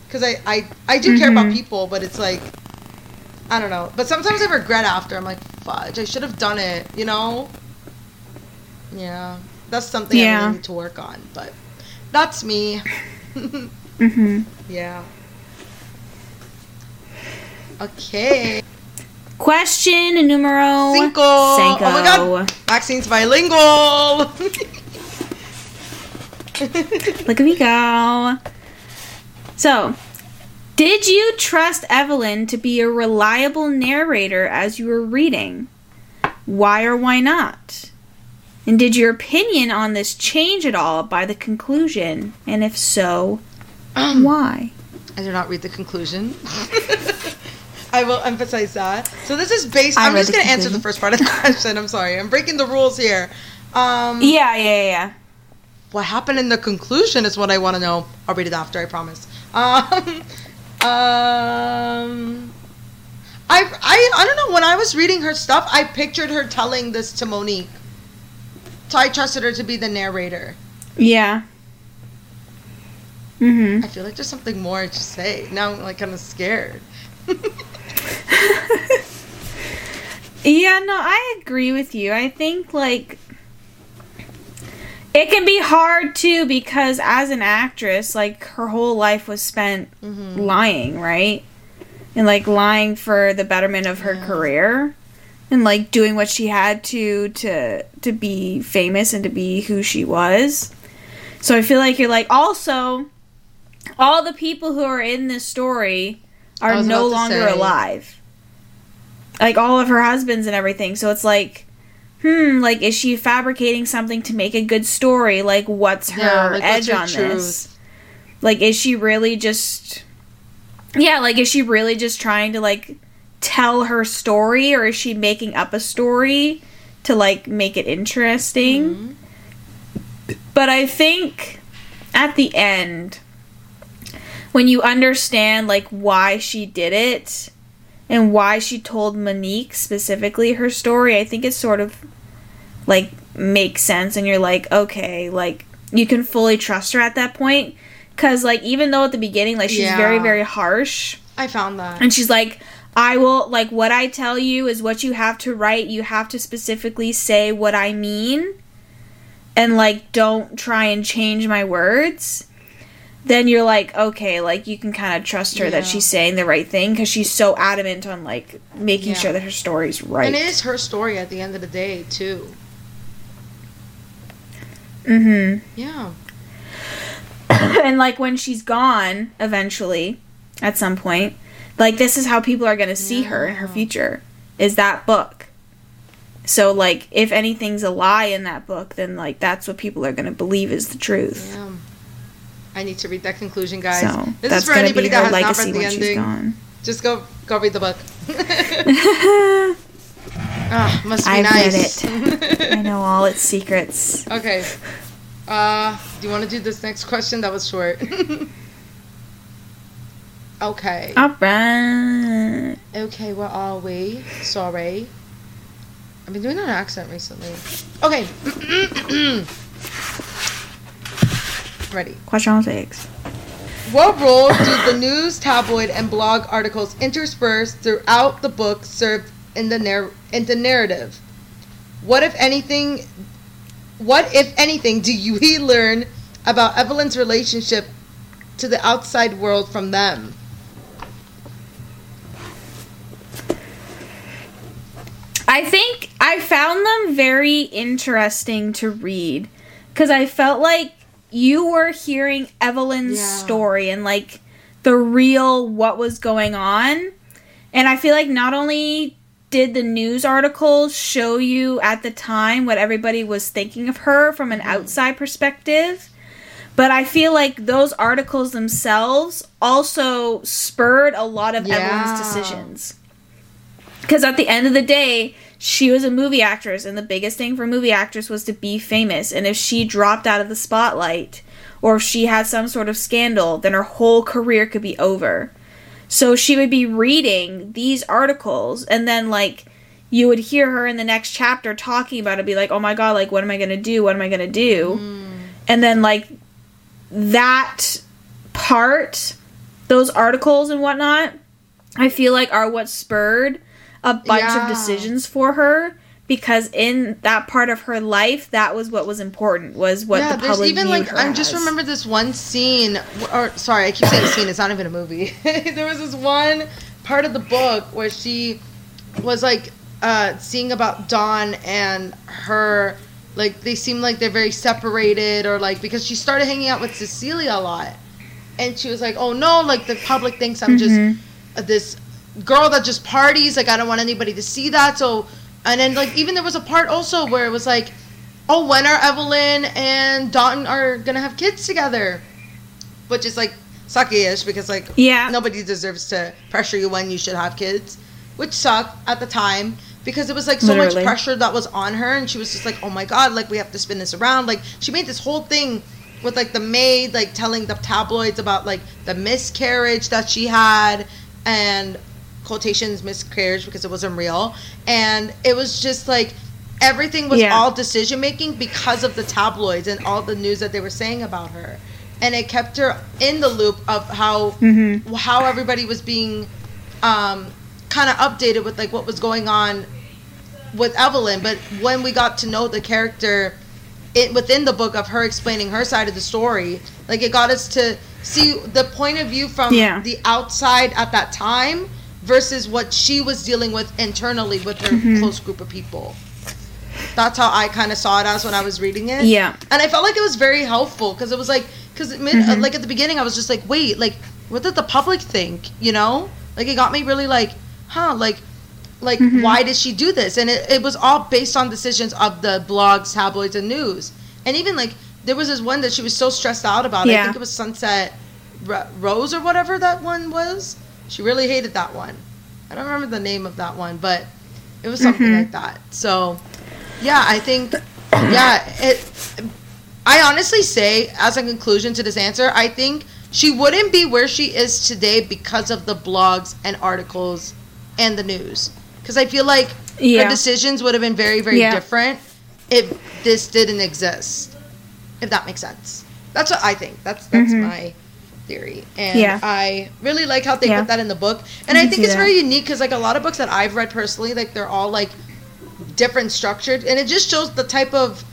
because I, I I do mm-hmm. care about people, but it's like I don't know. But sometimes I regret after. I'm like, fudge, I should have done it, you know? Yeah, that's something yeah. I really need to work on. But that's me. mm-hmm. Yeah. Okay. Question numero cinco. cinco. Oh my god, Maxine's bilingual. Look at me go. So, did you trust Evelyn to be a reliable narrator as you were reading? Why or why not? And did your opinion on this change at all by the conclusion? And if so, um, why? I did not read the conclusion. I will emphasize that. So this is based... I I'm just going to answer the first part of the question. I'm sorry. I'm breaking the rules here. Um, yeah, yeah, yeah. What happened in the conclusion is what I want to know. I'll read it after, I promise. Um, um, I, I, I don't know. When I was reading her stuff, I pictured her telling this to Monique. So I trusted her to be the narrator. Yeah. Mm-hmm. I feel like there's something more to say. Now I'm like kind of scared. Yeah, no, I agree with you. I think, like... It can be hard, too, because as an actress, like, her whole life was spent mm-hmm. lying, right? And, like, lying for the betterment of her yeah. career. And, like, doing what she had to, to to be famous and to be who she was. So I feel like you're like, also, all the people who are in this story are no longer alive. Like, all of her husbands and everything. So it's like... Hmm, like, is she fabricating something to make a good story? Like, what's her yeah, like, edge what's her on truth? This? Like, is she really just... Yeah, like, is she really just trying to, like, tell her story? Or is she making up a story to, like, make it interesting? Mm-hmm. But I think at the end, when you understand, like, why she did it... And why she told Monique specifically her story, I think it sort of, like, makes sense. And you're like, okay, like, you can fully trust her at that point. Because, like, even though at the beginning, like, she's yeah. very, very harsh. I found that. And she's like, I will, like, what I tell you is what you have to write. You have to specifically say what I mean. And, like, don't try and change my words. Then you're like, okay, like, you can kind of trust her yeah. that she's saying the right thing, because she's so adamant on, like, making yeah. sure that her story's right. And it is her story at the end of the day, too. Mm-hmm. Yeah. And, like, when she's gone, eventually, at some point, like, this is how people are going to see yeah. her in her future, is that book. So, like, if anything's a lie in that book, then, like, that's what people are going to believe is the truth. Yeah. I need to read that conclusion, guys. So, this is for anybody that has not read the ending. Just go go read the book. Ah, must be I've nice. I've read it. I know all its secrets. Okay. Uh, do you want to do this next question? That was short. Okay. All right. Okay, where are we? Sorry. I've been doing an accent recently. Okay. Ready. Question six. What role do the news, tabloid, and blog articles interspersed throughout the book serve in the narr- in the narrative? What if anything? What if anything do you learn about Evelyn's relationship to the outside world from them? I think I found them very interesting to read because I felt like. You were hearing Evelyn's yeah. story and, like, the real what was going on. And I feel like not only did the news articles show you at the time what everybody was thinking of her from an outside perspective, but I feel like those articles themselves also spurred a lot of yeah. Evelyn's decisions. Because at the end of the day, she was a movie actress, and the biggest thing for a movie actress was to be famous. And if she dropped out of the spotlight, or if she had some sort of scandal, then her whole career could be over. So she would be reading these articles, and then, like, you would hear her in the next chapter talking about it, be like, oh my god, like, what am I going to do? What am I going to do? Mm. And then, like, that part, those articles and whatnot, I feel like are what spurred a bunch yeah. of decisions for her, because in that part of her life, that was what was important, was what yeah, the public even, knew like, her I as. Just remember this one scene, or sorry, I keep saying scene, it's not even a movie. There was this one part of the book where she was, like, uh, seeing about Dawn and her, like, they seem like they're very separated, or, like, because she started hanging out with Cecilia a lot, and she was like, oh no, like, the public thinks I'm mm-hmm. just this girl that just parties, like, I don't want anybody to see that. So, and then, like, even there was a part also where it was like, oh, when are Evelyn and Dawn are gonna have kids together, which is, like, sucky-ish, because, like, yeah. nobody deserves to pressure you when you should have kids, which sucked at the time, because it was, like, so Literally. much pressure that was on her, and she was just like, oh my god, like, we have to spin this around. Like, she made this whole thing with, like, the maid, like, telling the tabloids about, like, the miscarriage that she had, and quotations miscarriage because it wasn't real, and it was just, like, everything was yeah. all decision making because of the tabloids and all the news that they were saying about her, and it kept her in the loop of how mm-hmm. how everybody was being um kind of updated with, like, what was going on with Evelyn. But when we got to know the character it within the book of her explaining her side of the story, like, it got us to see the point of view from yeah. the outside at that time versus what she was dealing with internally with her mm-hmm. close group of people. That's how I kind of saw it as when I was reading it. Yeah. And I felt like it was very helpful, because it was like, because mm-hmm. like, at the beginning I was just like, wait, like, what did the public think? You know? Like, it got me really like, huh, like, like mm-hmm. why did she do this? And it, it was all based on decisions of the blogs, tabloids, and news. And even, like, there was this one that she was so stressed out about. Yeah. I think it was Sunset R- Rose or whatever that one was. She really hated that one. I don't remember the name of that one, but it was something mm-hmm. like that. So, yeah, I think, yeah, it. I honestly say, as a conclusion to this answer, I think she wouldn't be where she is today because of the blogs and articles and the news. Because I feel like yeah. her decisions would have been very, very yeah. different if this didn't exist. If that makes sense. That's what I think. That's that's mm-hmm. my theory. And yeah. I really like how they yeah. put that in the book. And I, I think it's that. very unique, because, like, a lot of books that I've read personally, like, they're all, like, different structured. And it just shows the type of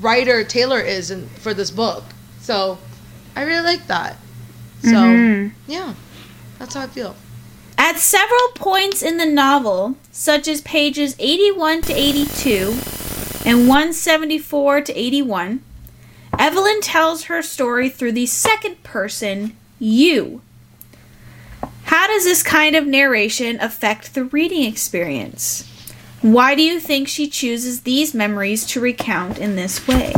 writer Taylor is in, for this book. So I really like that. So, mm-hmm. yeah, that's how I feel. At several points in the novel, such as pages eighty-one to eighty-two and one seventy-four to eighty-one, Evelyn tells her story through the second person, you. How does this kind of narration affect the reading experience? Why do you think she chooses these memories to recount in this way?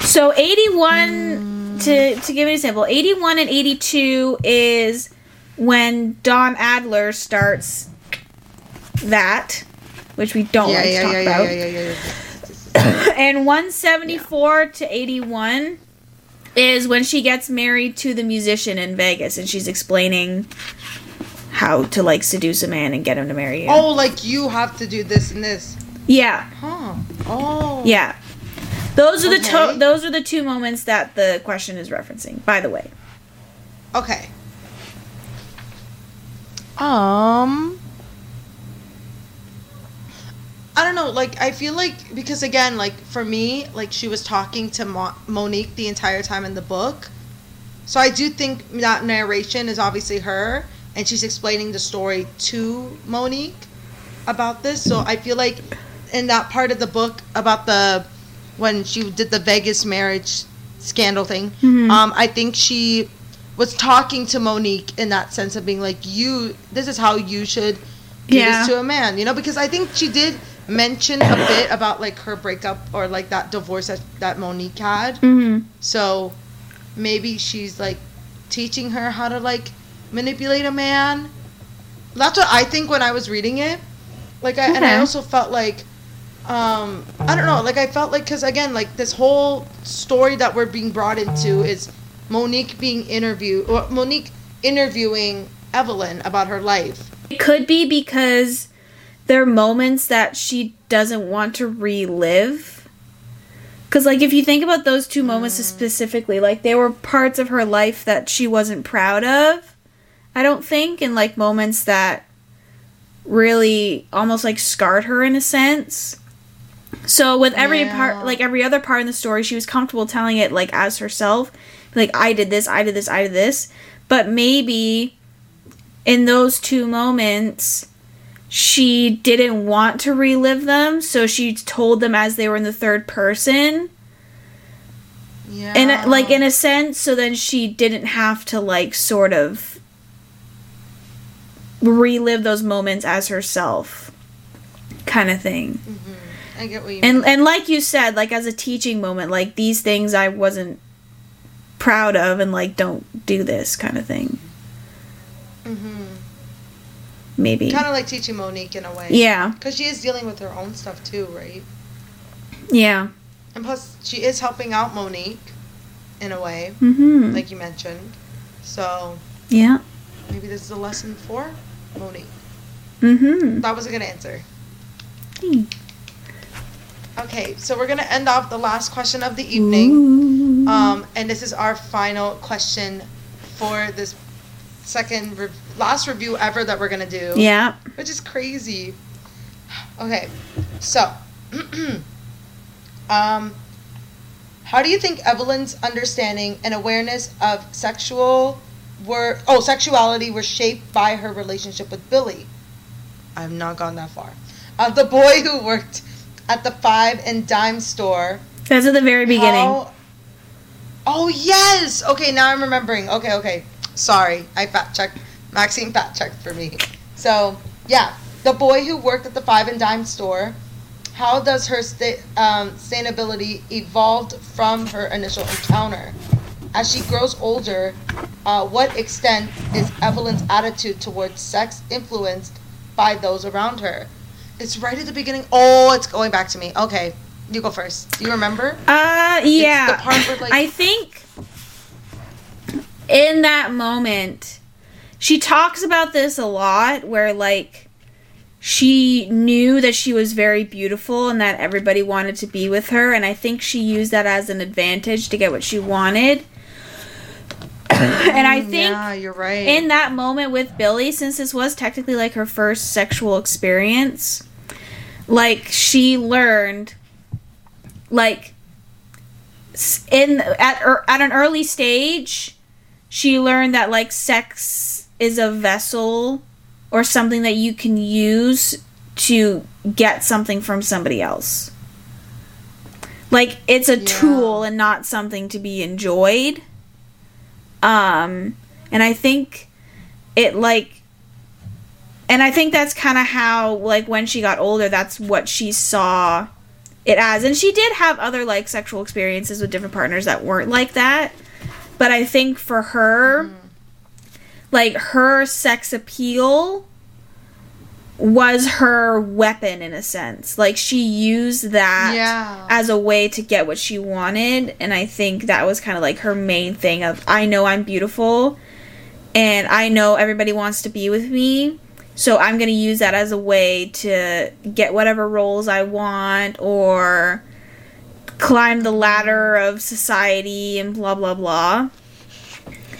So eighty-one, mm. to, to give an example, eighty-one and eighty-two is when Don Adler starts that, which we don't yeah, like yeah, to talk yeah, about. Yeah, yeah, yeah, yeah. And one seventy-four yeah. to eighty-one is when she gets married to the musician in Vegas, and she's explaining how to, like, seduce a man and get him to marry you. Oh, like, you have to do this and this. Yeah. Huh. Oh. Yeah. Those are okay. the to- those are the two moments that the question is referencing, by the way. Okay. Um. I don't know, like, I feel like, because, again, like, for me, like, she was talking to Mo- Monique the entire time in the book. So I do think that narration is obviously her, and she's explaining the story to Monique about this. So I feel like in that part of the book about the, when she did the Vegas marriage scandal thing, mm-hmm. um, I think she was talking to Monique in that sense of being like, you, this is how you should do yeah. this to a man, you know, because I think she did mention a bit about, like, her breakup or, like, that divorce that, that Monique had. Mm-hmm. So maybe she's, like, teaching her how to, like, manipulate a man That's what I think when I was reading it. Like, I, okay. And I also felt like, um, I don't know, like, I felt like, because, again, like, this whole story that we're being brought into is Monique being interviewed, or Monique interviewing Evelyn about her life. It could be because there are moments that she doesn't want to relive. Because, like, if you think about those two moments mm. specifically, like, they were parts of her life that she wasn't proud of, I don't think, and, like, moments that really almost, like, scarred her in a sense. So with every yeah. part, like, every other part in the story, she was comfortable telling it, like, as herself. Like, I did this, I did this, I did this. But maybe in those two moments, she didn't want to relive them, so she told them as they were in the third person. Yeah. And, like, in a sense, so then she didn't have to, like, sort of relive those moments as herself kind of thing. Mm-hmm. I get what you and, mean. And like you said, like, as a teaching moment, like, these things I wasn't proud of and, like, don't do this kind of thing. Mm-hmm. Maybe. Kind of like teaching Monique in a way. Yeah. Because she is dealing with her own stuff too, right? Yeah. And plus, she is helping out Monique in a way, mm-hmm. like you mentioned. So. Yeah. Maybe this is a lesson for Monique. Mm-hmm. That was a good answer. Hmm. Okay, so we're going to end off the last question of the evening. Um, and this is our final question for this second re- last review ever that we're going to do. Yeah. Which is crazy. Okay, so um, how do you think Evelyn's understanding and awareness of sexual were oh sexuality were shaped by her relationship with Billy? I've not gone that far. Uh, the boy who worked at the Five and Dime store. That's at the very beginning. How... Oh, yes! Okay, now I'm remembering. Okay, okay. Sorry. I fact-checked. Maxine fact-checked for me. So, yeah. The boy who worked at the Five and Dime store. How does her sta- um, sustainability evolved from her initial encounter? As she grows older, uh, what extent is Evelyn's attitude towards sex influenced by those around her? It's right at the beginning. Oh, it's going back to me. Okay, you go first. Do you remember? Uh, yeah. It's the part where, like, I think in that moment, she talks about this a lot, where, like, she knew that she was very beautiful and that everybody wanted to be with her, and I think she used that as an advantage to get what she wanted. And I think yeah, you're right. In that moment with Billy, since this was technically, like, her first sexual experience, like, she learned, like, in at er, at an early stage, she learned that, like, sex is a vessel or something that you can use to get something from somebody else. Like, it's a yeah. tool and not something to be enjoyed. Um, and I think it, like, and I think that's kind of how, like, when she got older, that's what she saw it as. And she did have other, like, sexual experiences with different partners that weren't like that. But I think for her, mm. like, her sex appeal was her weapon, in a sense. Like, she used that yeah. as a way to get what she wanted, and I think that was kind of, like, her main thing of, I know I'm beautiful, and I know everybody wants to be with me, so I'm going to use that as a way to get whatever roles I want, or climb the ladder of society, and blah, blah, blah.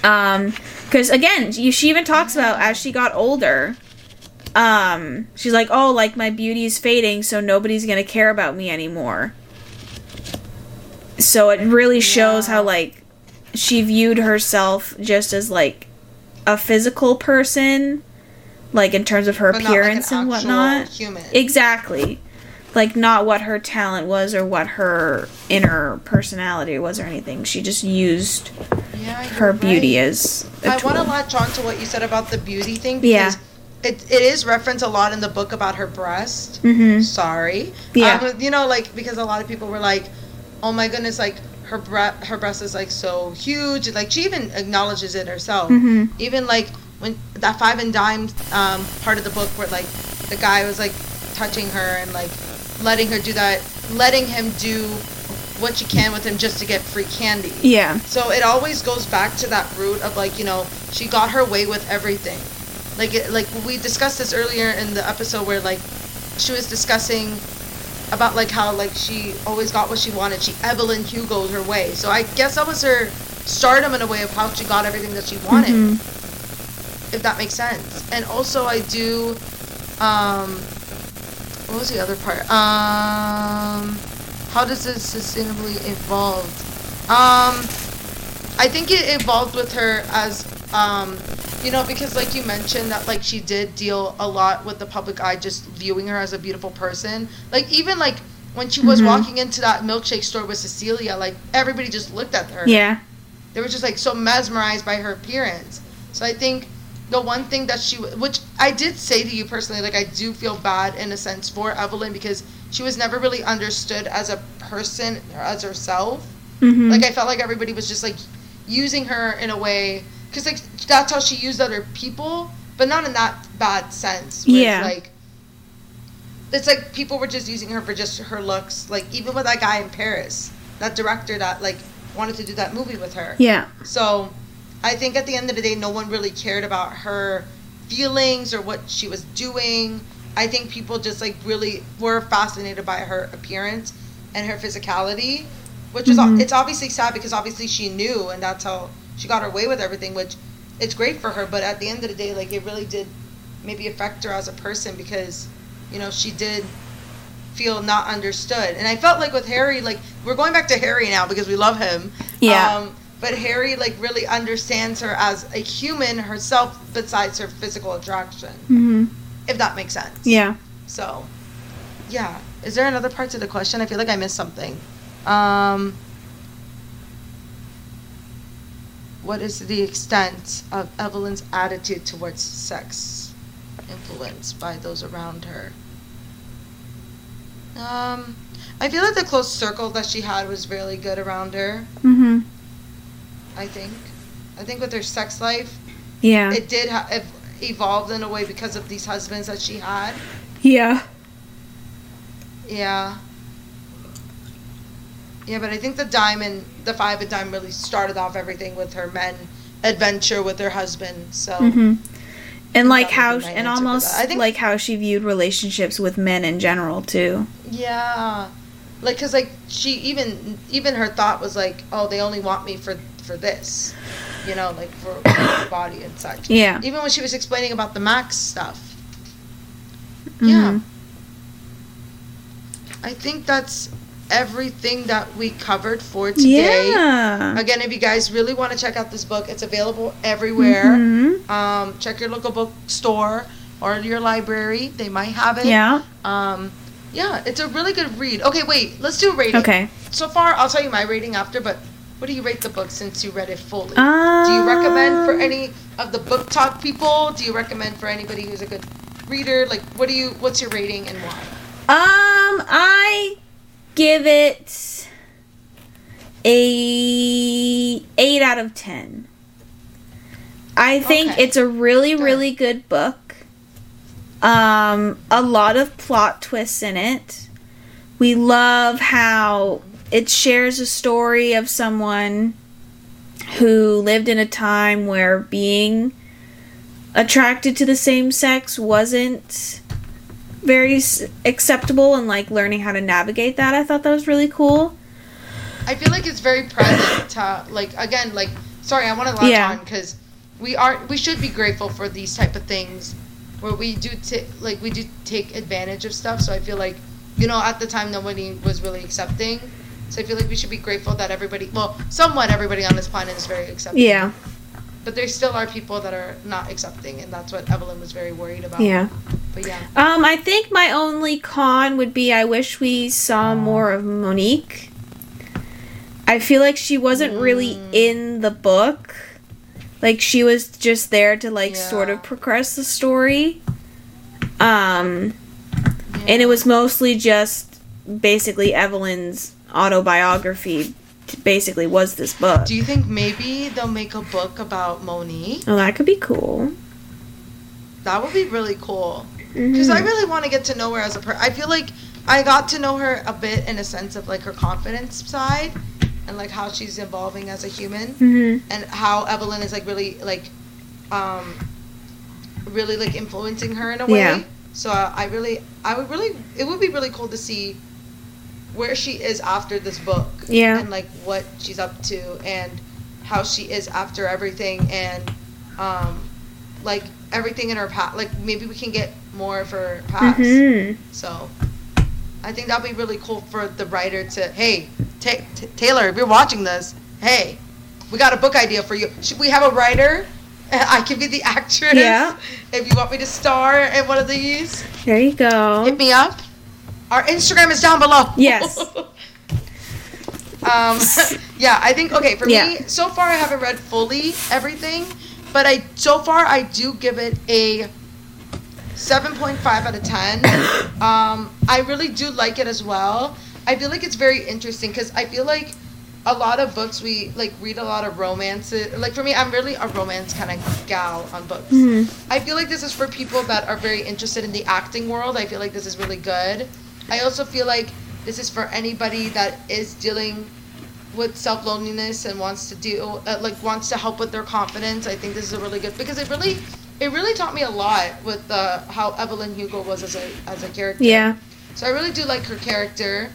Um, because, again, she even talks about, as she got older... Um, she's like, oh, like, my beauty is fading, so nobody's gonna care about me anymore. So it really shows yeah. how, like, she viewed herself just as, like, a physical person, like, in terms of her but appearance not, like, an and whatnot. Human. Exactly. Like, not what her talent was or what her inner personality was or anything. She just used yeah, her right. beauty as a I tool. I want to latch on to what you said about the beauty thing, because yeah. It it is referenced a lot in the book about her breast. Mm-hmm. Sorry. Yeah. Um, you know, like, because a lot of people were like, oh my goodness, like, her bre- her breast is, like, so huge. Like, she even acknowledges it herself. Mm-hmm. Even, like, when that Five and Dime um, part of the book where like the guy was like touching her and like letting her do that, letting him do what you can with him just to get free candy. Yeah. So it always goes back to that root of like, you know, she got her way with everything. Like it, like we discussed this earlier in the episode where like she was discussing about like how like she always got what she wanted. She Evelyn Hugo'd her way. So I guess that was her stardom in a way of how she got everything that she wanted. Mm-hmm. If that makes sense. And also I do um what was the other part? Um How does it sustainably evolve? Um, I think it evolved with her as, um, you know, because like you mentioned that like she did deal a lot with the public eye just viewing her as a beautiful person. Like even like when she was mm-hmm. walking into that milkshake store with Cecilia, like everybody just looked at her. Yeah. They were just like so mesmerized by her appearance. So I think the one thing that she, which I did say to you personally, like I do feel bad in a sense for Evelyn because she was never really understood as a person or as herself. Mm-hmm. Like, I felt like everybody was just, like, using her in a way. Because, like, that's how she used other people, but not in that bad sense. Yeah. It's like, it's like people were just using her for just her looks. Like, even with that guy in Paris, that director that, like, wanted to do that movie with her. Yeah. So, I think at the end of the day, no one really cared about her feelings or what she was doing. I think people just, like, really were fascinated by her appearance and her physicality, which was, mm-hmm. it's obviously sad because obviously she knew and that's how she got her way with everything, which it's great for her. But at the end of the day, like, it really did maybe affect her as a person because, you know, she did feel not understood. And I felt like with Harry, like, we're going back to Harry now because we love him. Yeah. Um, but Harry, like, really understands her as a human herself besides her physical attraction. Mm-hmm. If that makes sense. Yeah. So, yeah. Is there another part to the question? I feel like I missed something. Um, what is the extent of Evelyn's attitude towards sex influenced by those around her? Um, I feel like the close circle that she had was really good around her. Mm-hmm. I think. I think with her sex life. Yeah. It did have... evolved in a way because of these husbands that she had. Yeah. Yeah. Yeah, but I think the diamond, the five of dime really started off everything with her men adventure with her husband. So mm-hmm. and like how and almost I think, like how she viewed relationships with men in general too. Yeah. Like cuz like she even even her thought was like, "Oh, they only want me for for this." You know, like, for her body and such. Yeah. Even when she was explaining about the Max stuff. Mm-hmm. Yeah. I think that's everything that we covered for today. Yeah. Again, if you guys really want to check out this book, it's available everywhere. Mm-hmm. Um, check your local bookstore or your library. They might have it. Yeah. Um, yeah, it's a really good read. Okay, wait. Let's do a rating. Okay. So far, I'll tell you my rating after, but... what do you rate the book since you read it fully? Um, do you recommend for any of the book talk people? Do you recommend for anybody who's a good reader? Like, what do you? What's your rating and why? Um, I give it a eight out of ten. I think okay. it's a really, really good book. Um, a lot of plot twists in it. We love how. It shares a story of someone who lived in a time where being attracted to the same sex wasn't very acceptable and, like, learning how to navigate that. I thought that was really cool. I feel like it's very present to, like, again, like, sorry, I want to latch yeah. on because we are, we should be grateful for these type of things where we do, t- like, we do take advantage of stuff. So I feel like, you know, at the time nobody was really accepting. So I feel like we should be grateful that everybody, well, somewhat everybody on this planet is very accepting. Yeah. But there still are people that are not accepting, and that's what Evelyn was very worried about. Yeah. But yeah. Um, I think my only con would be I wish we saw more of Monique. I feel like she wasn't mm. really in the book. Like, she was just there to, like, yeah. sort of progress the story. Um, yeah. And it was mostly just basically Evelyn's autobiography basically was this book. Do you think maybe they'll make a book about Monique? Oh, that could be cool. That would be really cool. Because mm-hmm. I really want to get to know her as a person. I feel like I got to know her a bit in a sense of, like, her confidence side and, like, how she's evolving as a human. Mm-hmm. And how Evelyn is, like, really, like, um, really, like, influencing her in a way. Yeah. So uh, I really, I would really, it would be really cool to see where she is after this book. Yeah. And, like, what she's up to and how she is after everything and, um, like, everything in her past. Like, maybe we can get more of her past. Mm-hmm. So I think that'd be really cool for the writer to, hey, t- t- Taylor, if you're watching this, hey, we got a book idea for you. Should we have a writer? I can be the actress. Yeah. If you want me to star in one of these. There you go. Hit me up. Our Instagram is down below. Yes. um, yeah, I think, okay, for yeah. me, so far I haven't read fully everything, but I so far I do give it a seven point five out of ten. um, I really do like it as well. I feel like it's very interesting because I feel like a lot of books we like read a lot of romances. Like for me, I'm really a romance kind of gal on books. Mm-hmm. I feel like this is for people that are very interested in the acting world. I feel like this is really good. I also feel like this is for anybody that is dealing with self loneliness and wants to do uh, like wants to help with their confidence. I think this is a really good because it really it really taught me a lot with uh, how Evelyn Hugo was as a as a character. Yeah. So I really do like her character.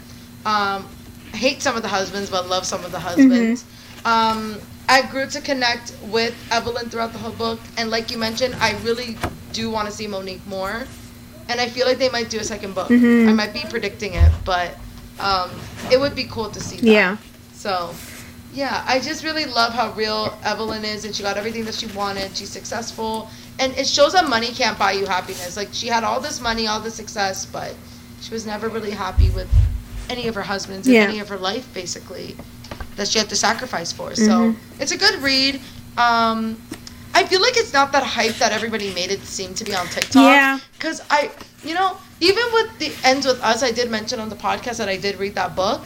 Um, hate some of the husbands but love some of the husbands. Mm-hmm. um I grew to connect with Evelyn throughout the whole book, and like you mentioned, I really do want to see Monique more, and I feel like they might do a second book. Mm-hmm. I might be predicting it, but um it would be cool to see that. Yeah. So yeah, I just really love how real Evelyn is, and she got everything that she wanted. She's successful, and it shows that money can't buy you happiness. Like, she had all this money, all this success, but she was never really happy with any of her husbands and yeah. any of her life, basically, that she had to sacrifice for. Mm-hmm. So it's a good read. Um, I feel like it's not that hype that everybody made it seem to be on TikTok. Yeah. Because I, you know, even with the Ends With Us, I did mention on the podcast that I did read that book.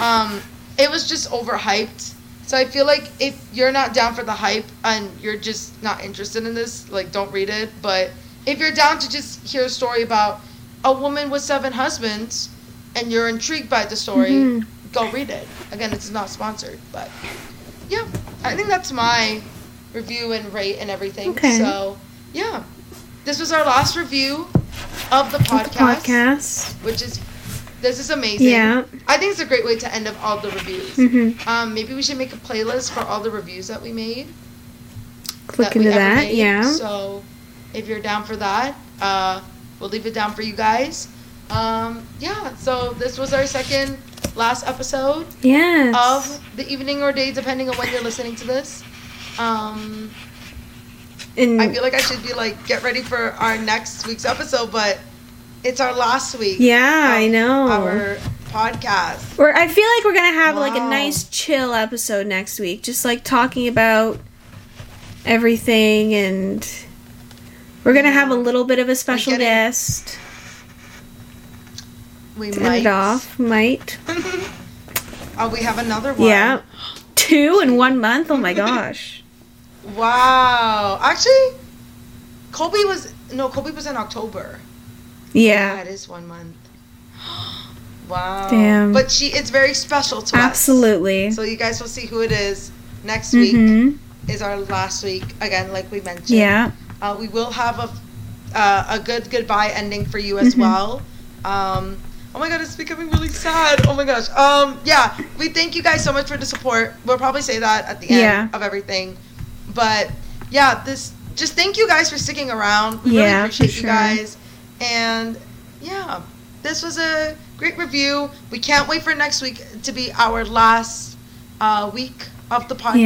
Um, it was just overhyped. So I feel like if you're not down for the hype and you're just not interested in this, like, don't read it. But if you're down to just hear a story about a woman with seven husbands, and you're intrigued by the story, mm-hmm. go read it. Again, it's not sponsored, but yeah, I think that's my review and rate and everything. Okay. So yeah, this was our last review of the podcast, the podcast. which is this is amazing. Yeah, I think it's a great way to end up all the reviews. Mm-hmm. Um, maybe we should make a playlist for all the reviews that we made. Click that into that. Made. Yeah. So if you're down for that, uh, we'll leave it down for you guys. Um, yeah, so this was our second last episode yes. of the evening or day, depending on when you're listening to this. Um, and I feel like I should be like, get ready for our next week's episode, but it's our last week. Yeah, I know. Our podcast. We're, I feel like we're going to have wow. like a nice chill episode next week, just like talking about everything, and we're going to yeah. have a little bit of a special getting- guest. We to might. End it off, might. Oh, we have another one. Yeah, two in one month. Oh my gosh! Wow. Actually, Colby was no. Colby was in October. Yeah, that is one month. Wow. Damn. But she, it's very special to Absolutely. us. Absolutely. So you guys will see who it is next mm-hmm. week. Is our last week again, like we mentioned. Yeah. Uh, we will have a uh, a good goodbye ending for you as mm-hmm. well. Um. Oh my god, it's becoming really sad. Oh my gosh. Um, yeah, we thank you guys so much for the support. We'll probably say that at the end yeah. of everything. But yeah, this just thank you guys for sticking around. We yeah, really appreciate for sure. you guys. And yeah, this was a great review. We can't wait for next week to be our last uh, week of the podcast.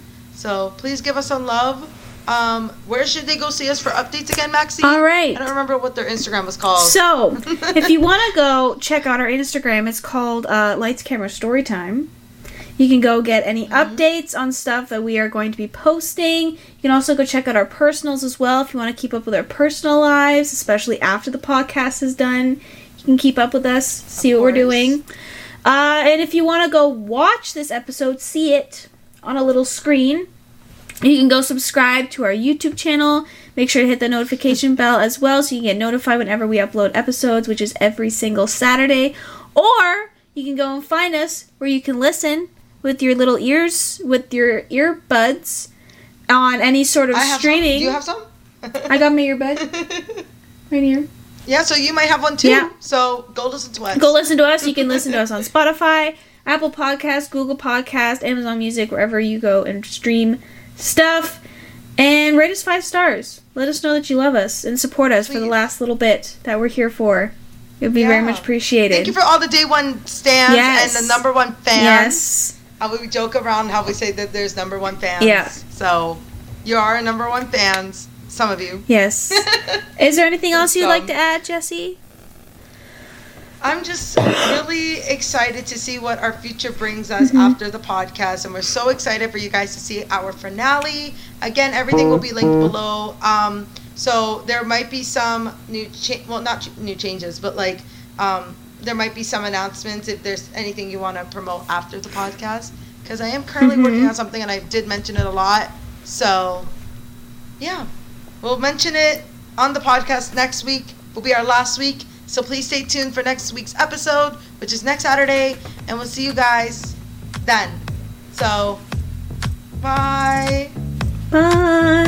Yeah. So please give us some love. Um, where should they go see us for updates again, Maxie? All right. I don't remember what their Instagram was called. So, if you want to go check out our Instagram, it's called uh, Lights Camera Story Time. You can go get any mm-hmm. updates on stuff that we are going to be posting. You can also go check out our personals as well if you want to keep up with our personal lives, especially after the podcast is done. You can keep up with us, see of what course. We're doing. Uh, and if you want to go watch this episode, see it on a little screen. You can go subscribe to our YouTube channel. Make sure to hit the notification bell as well so you can get notified whenever we upload episodes, which is every single Saturday. Or you can go and find us where you can listen with your little ears, with your earbuds, on any sort of I have streaming. Some. Do you have some? I got my earbud right here. Yeah, so you might have one too. Yeah. So go listen to us. Go listen to us. You can listen to us on Spotify, Apple Podcasts, Google Podcasts, Amazon Music, wherever you go and stream stuff. And rate us five stars. Let us know that you love us and support us Please. for the last little bit that we're here for. It would be yeah. very much appreciated. Thank you for all the day one stands yes. and the number one fans. Yes. How we joke around how we say that there's number one fans. Yeah. So you are number one fans. Some of you. Yes. Is there anything else you'd like to add, Jessie? I'm just really excited to see what our future brings us mm-hmm. after the podcast. And we're so excited for you guys to see our finale. Again, everything will be linked below. Um, so there might be some new, cha- well, not ch- new changes, but like um, there might be some announcements if there's anything you want to promote after the podcast. Because I am currently mm-hmm. working on something and I did mention it a lot. So, yeah. We'll mention it on the podcast next week. Will be our last week. So please stay tuned for next week's episode, which is next Saturday. And we'll see you guys then. So, bye. Bye.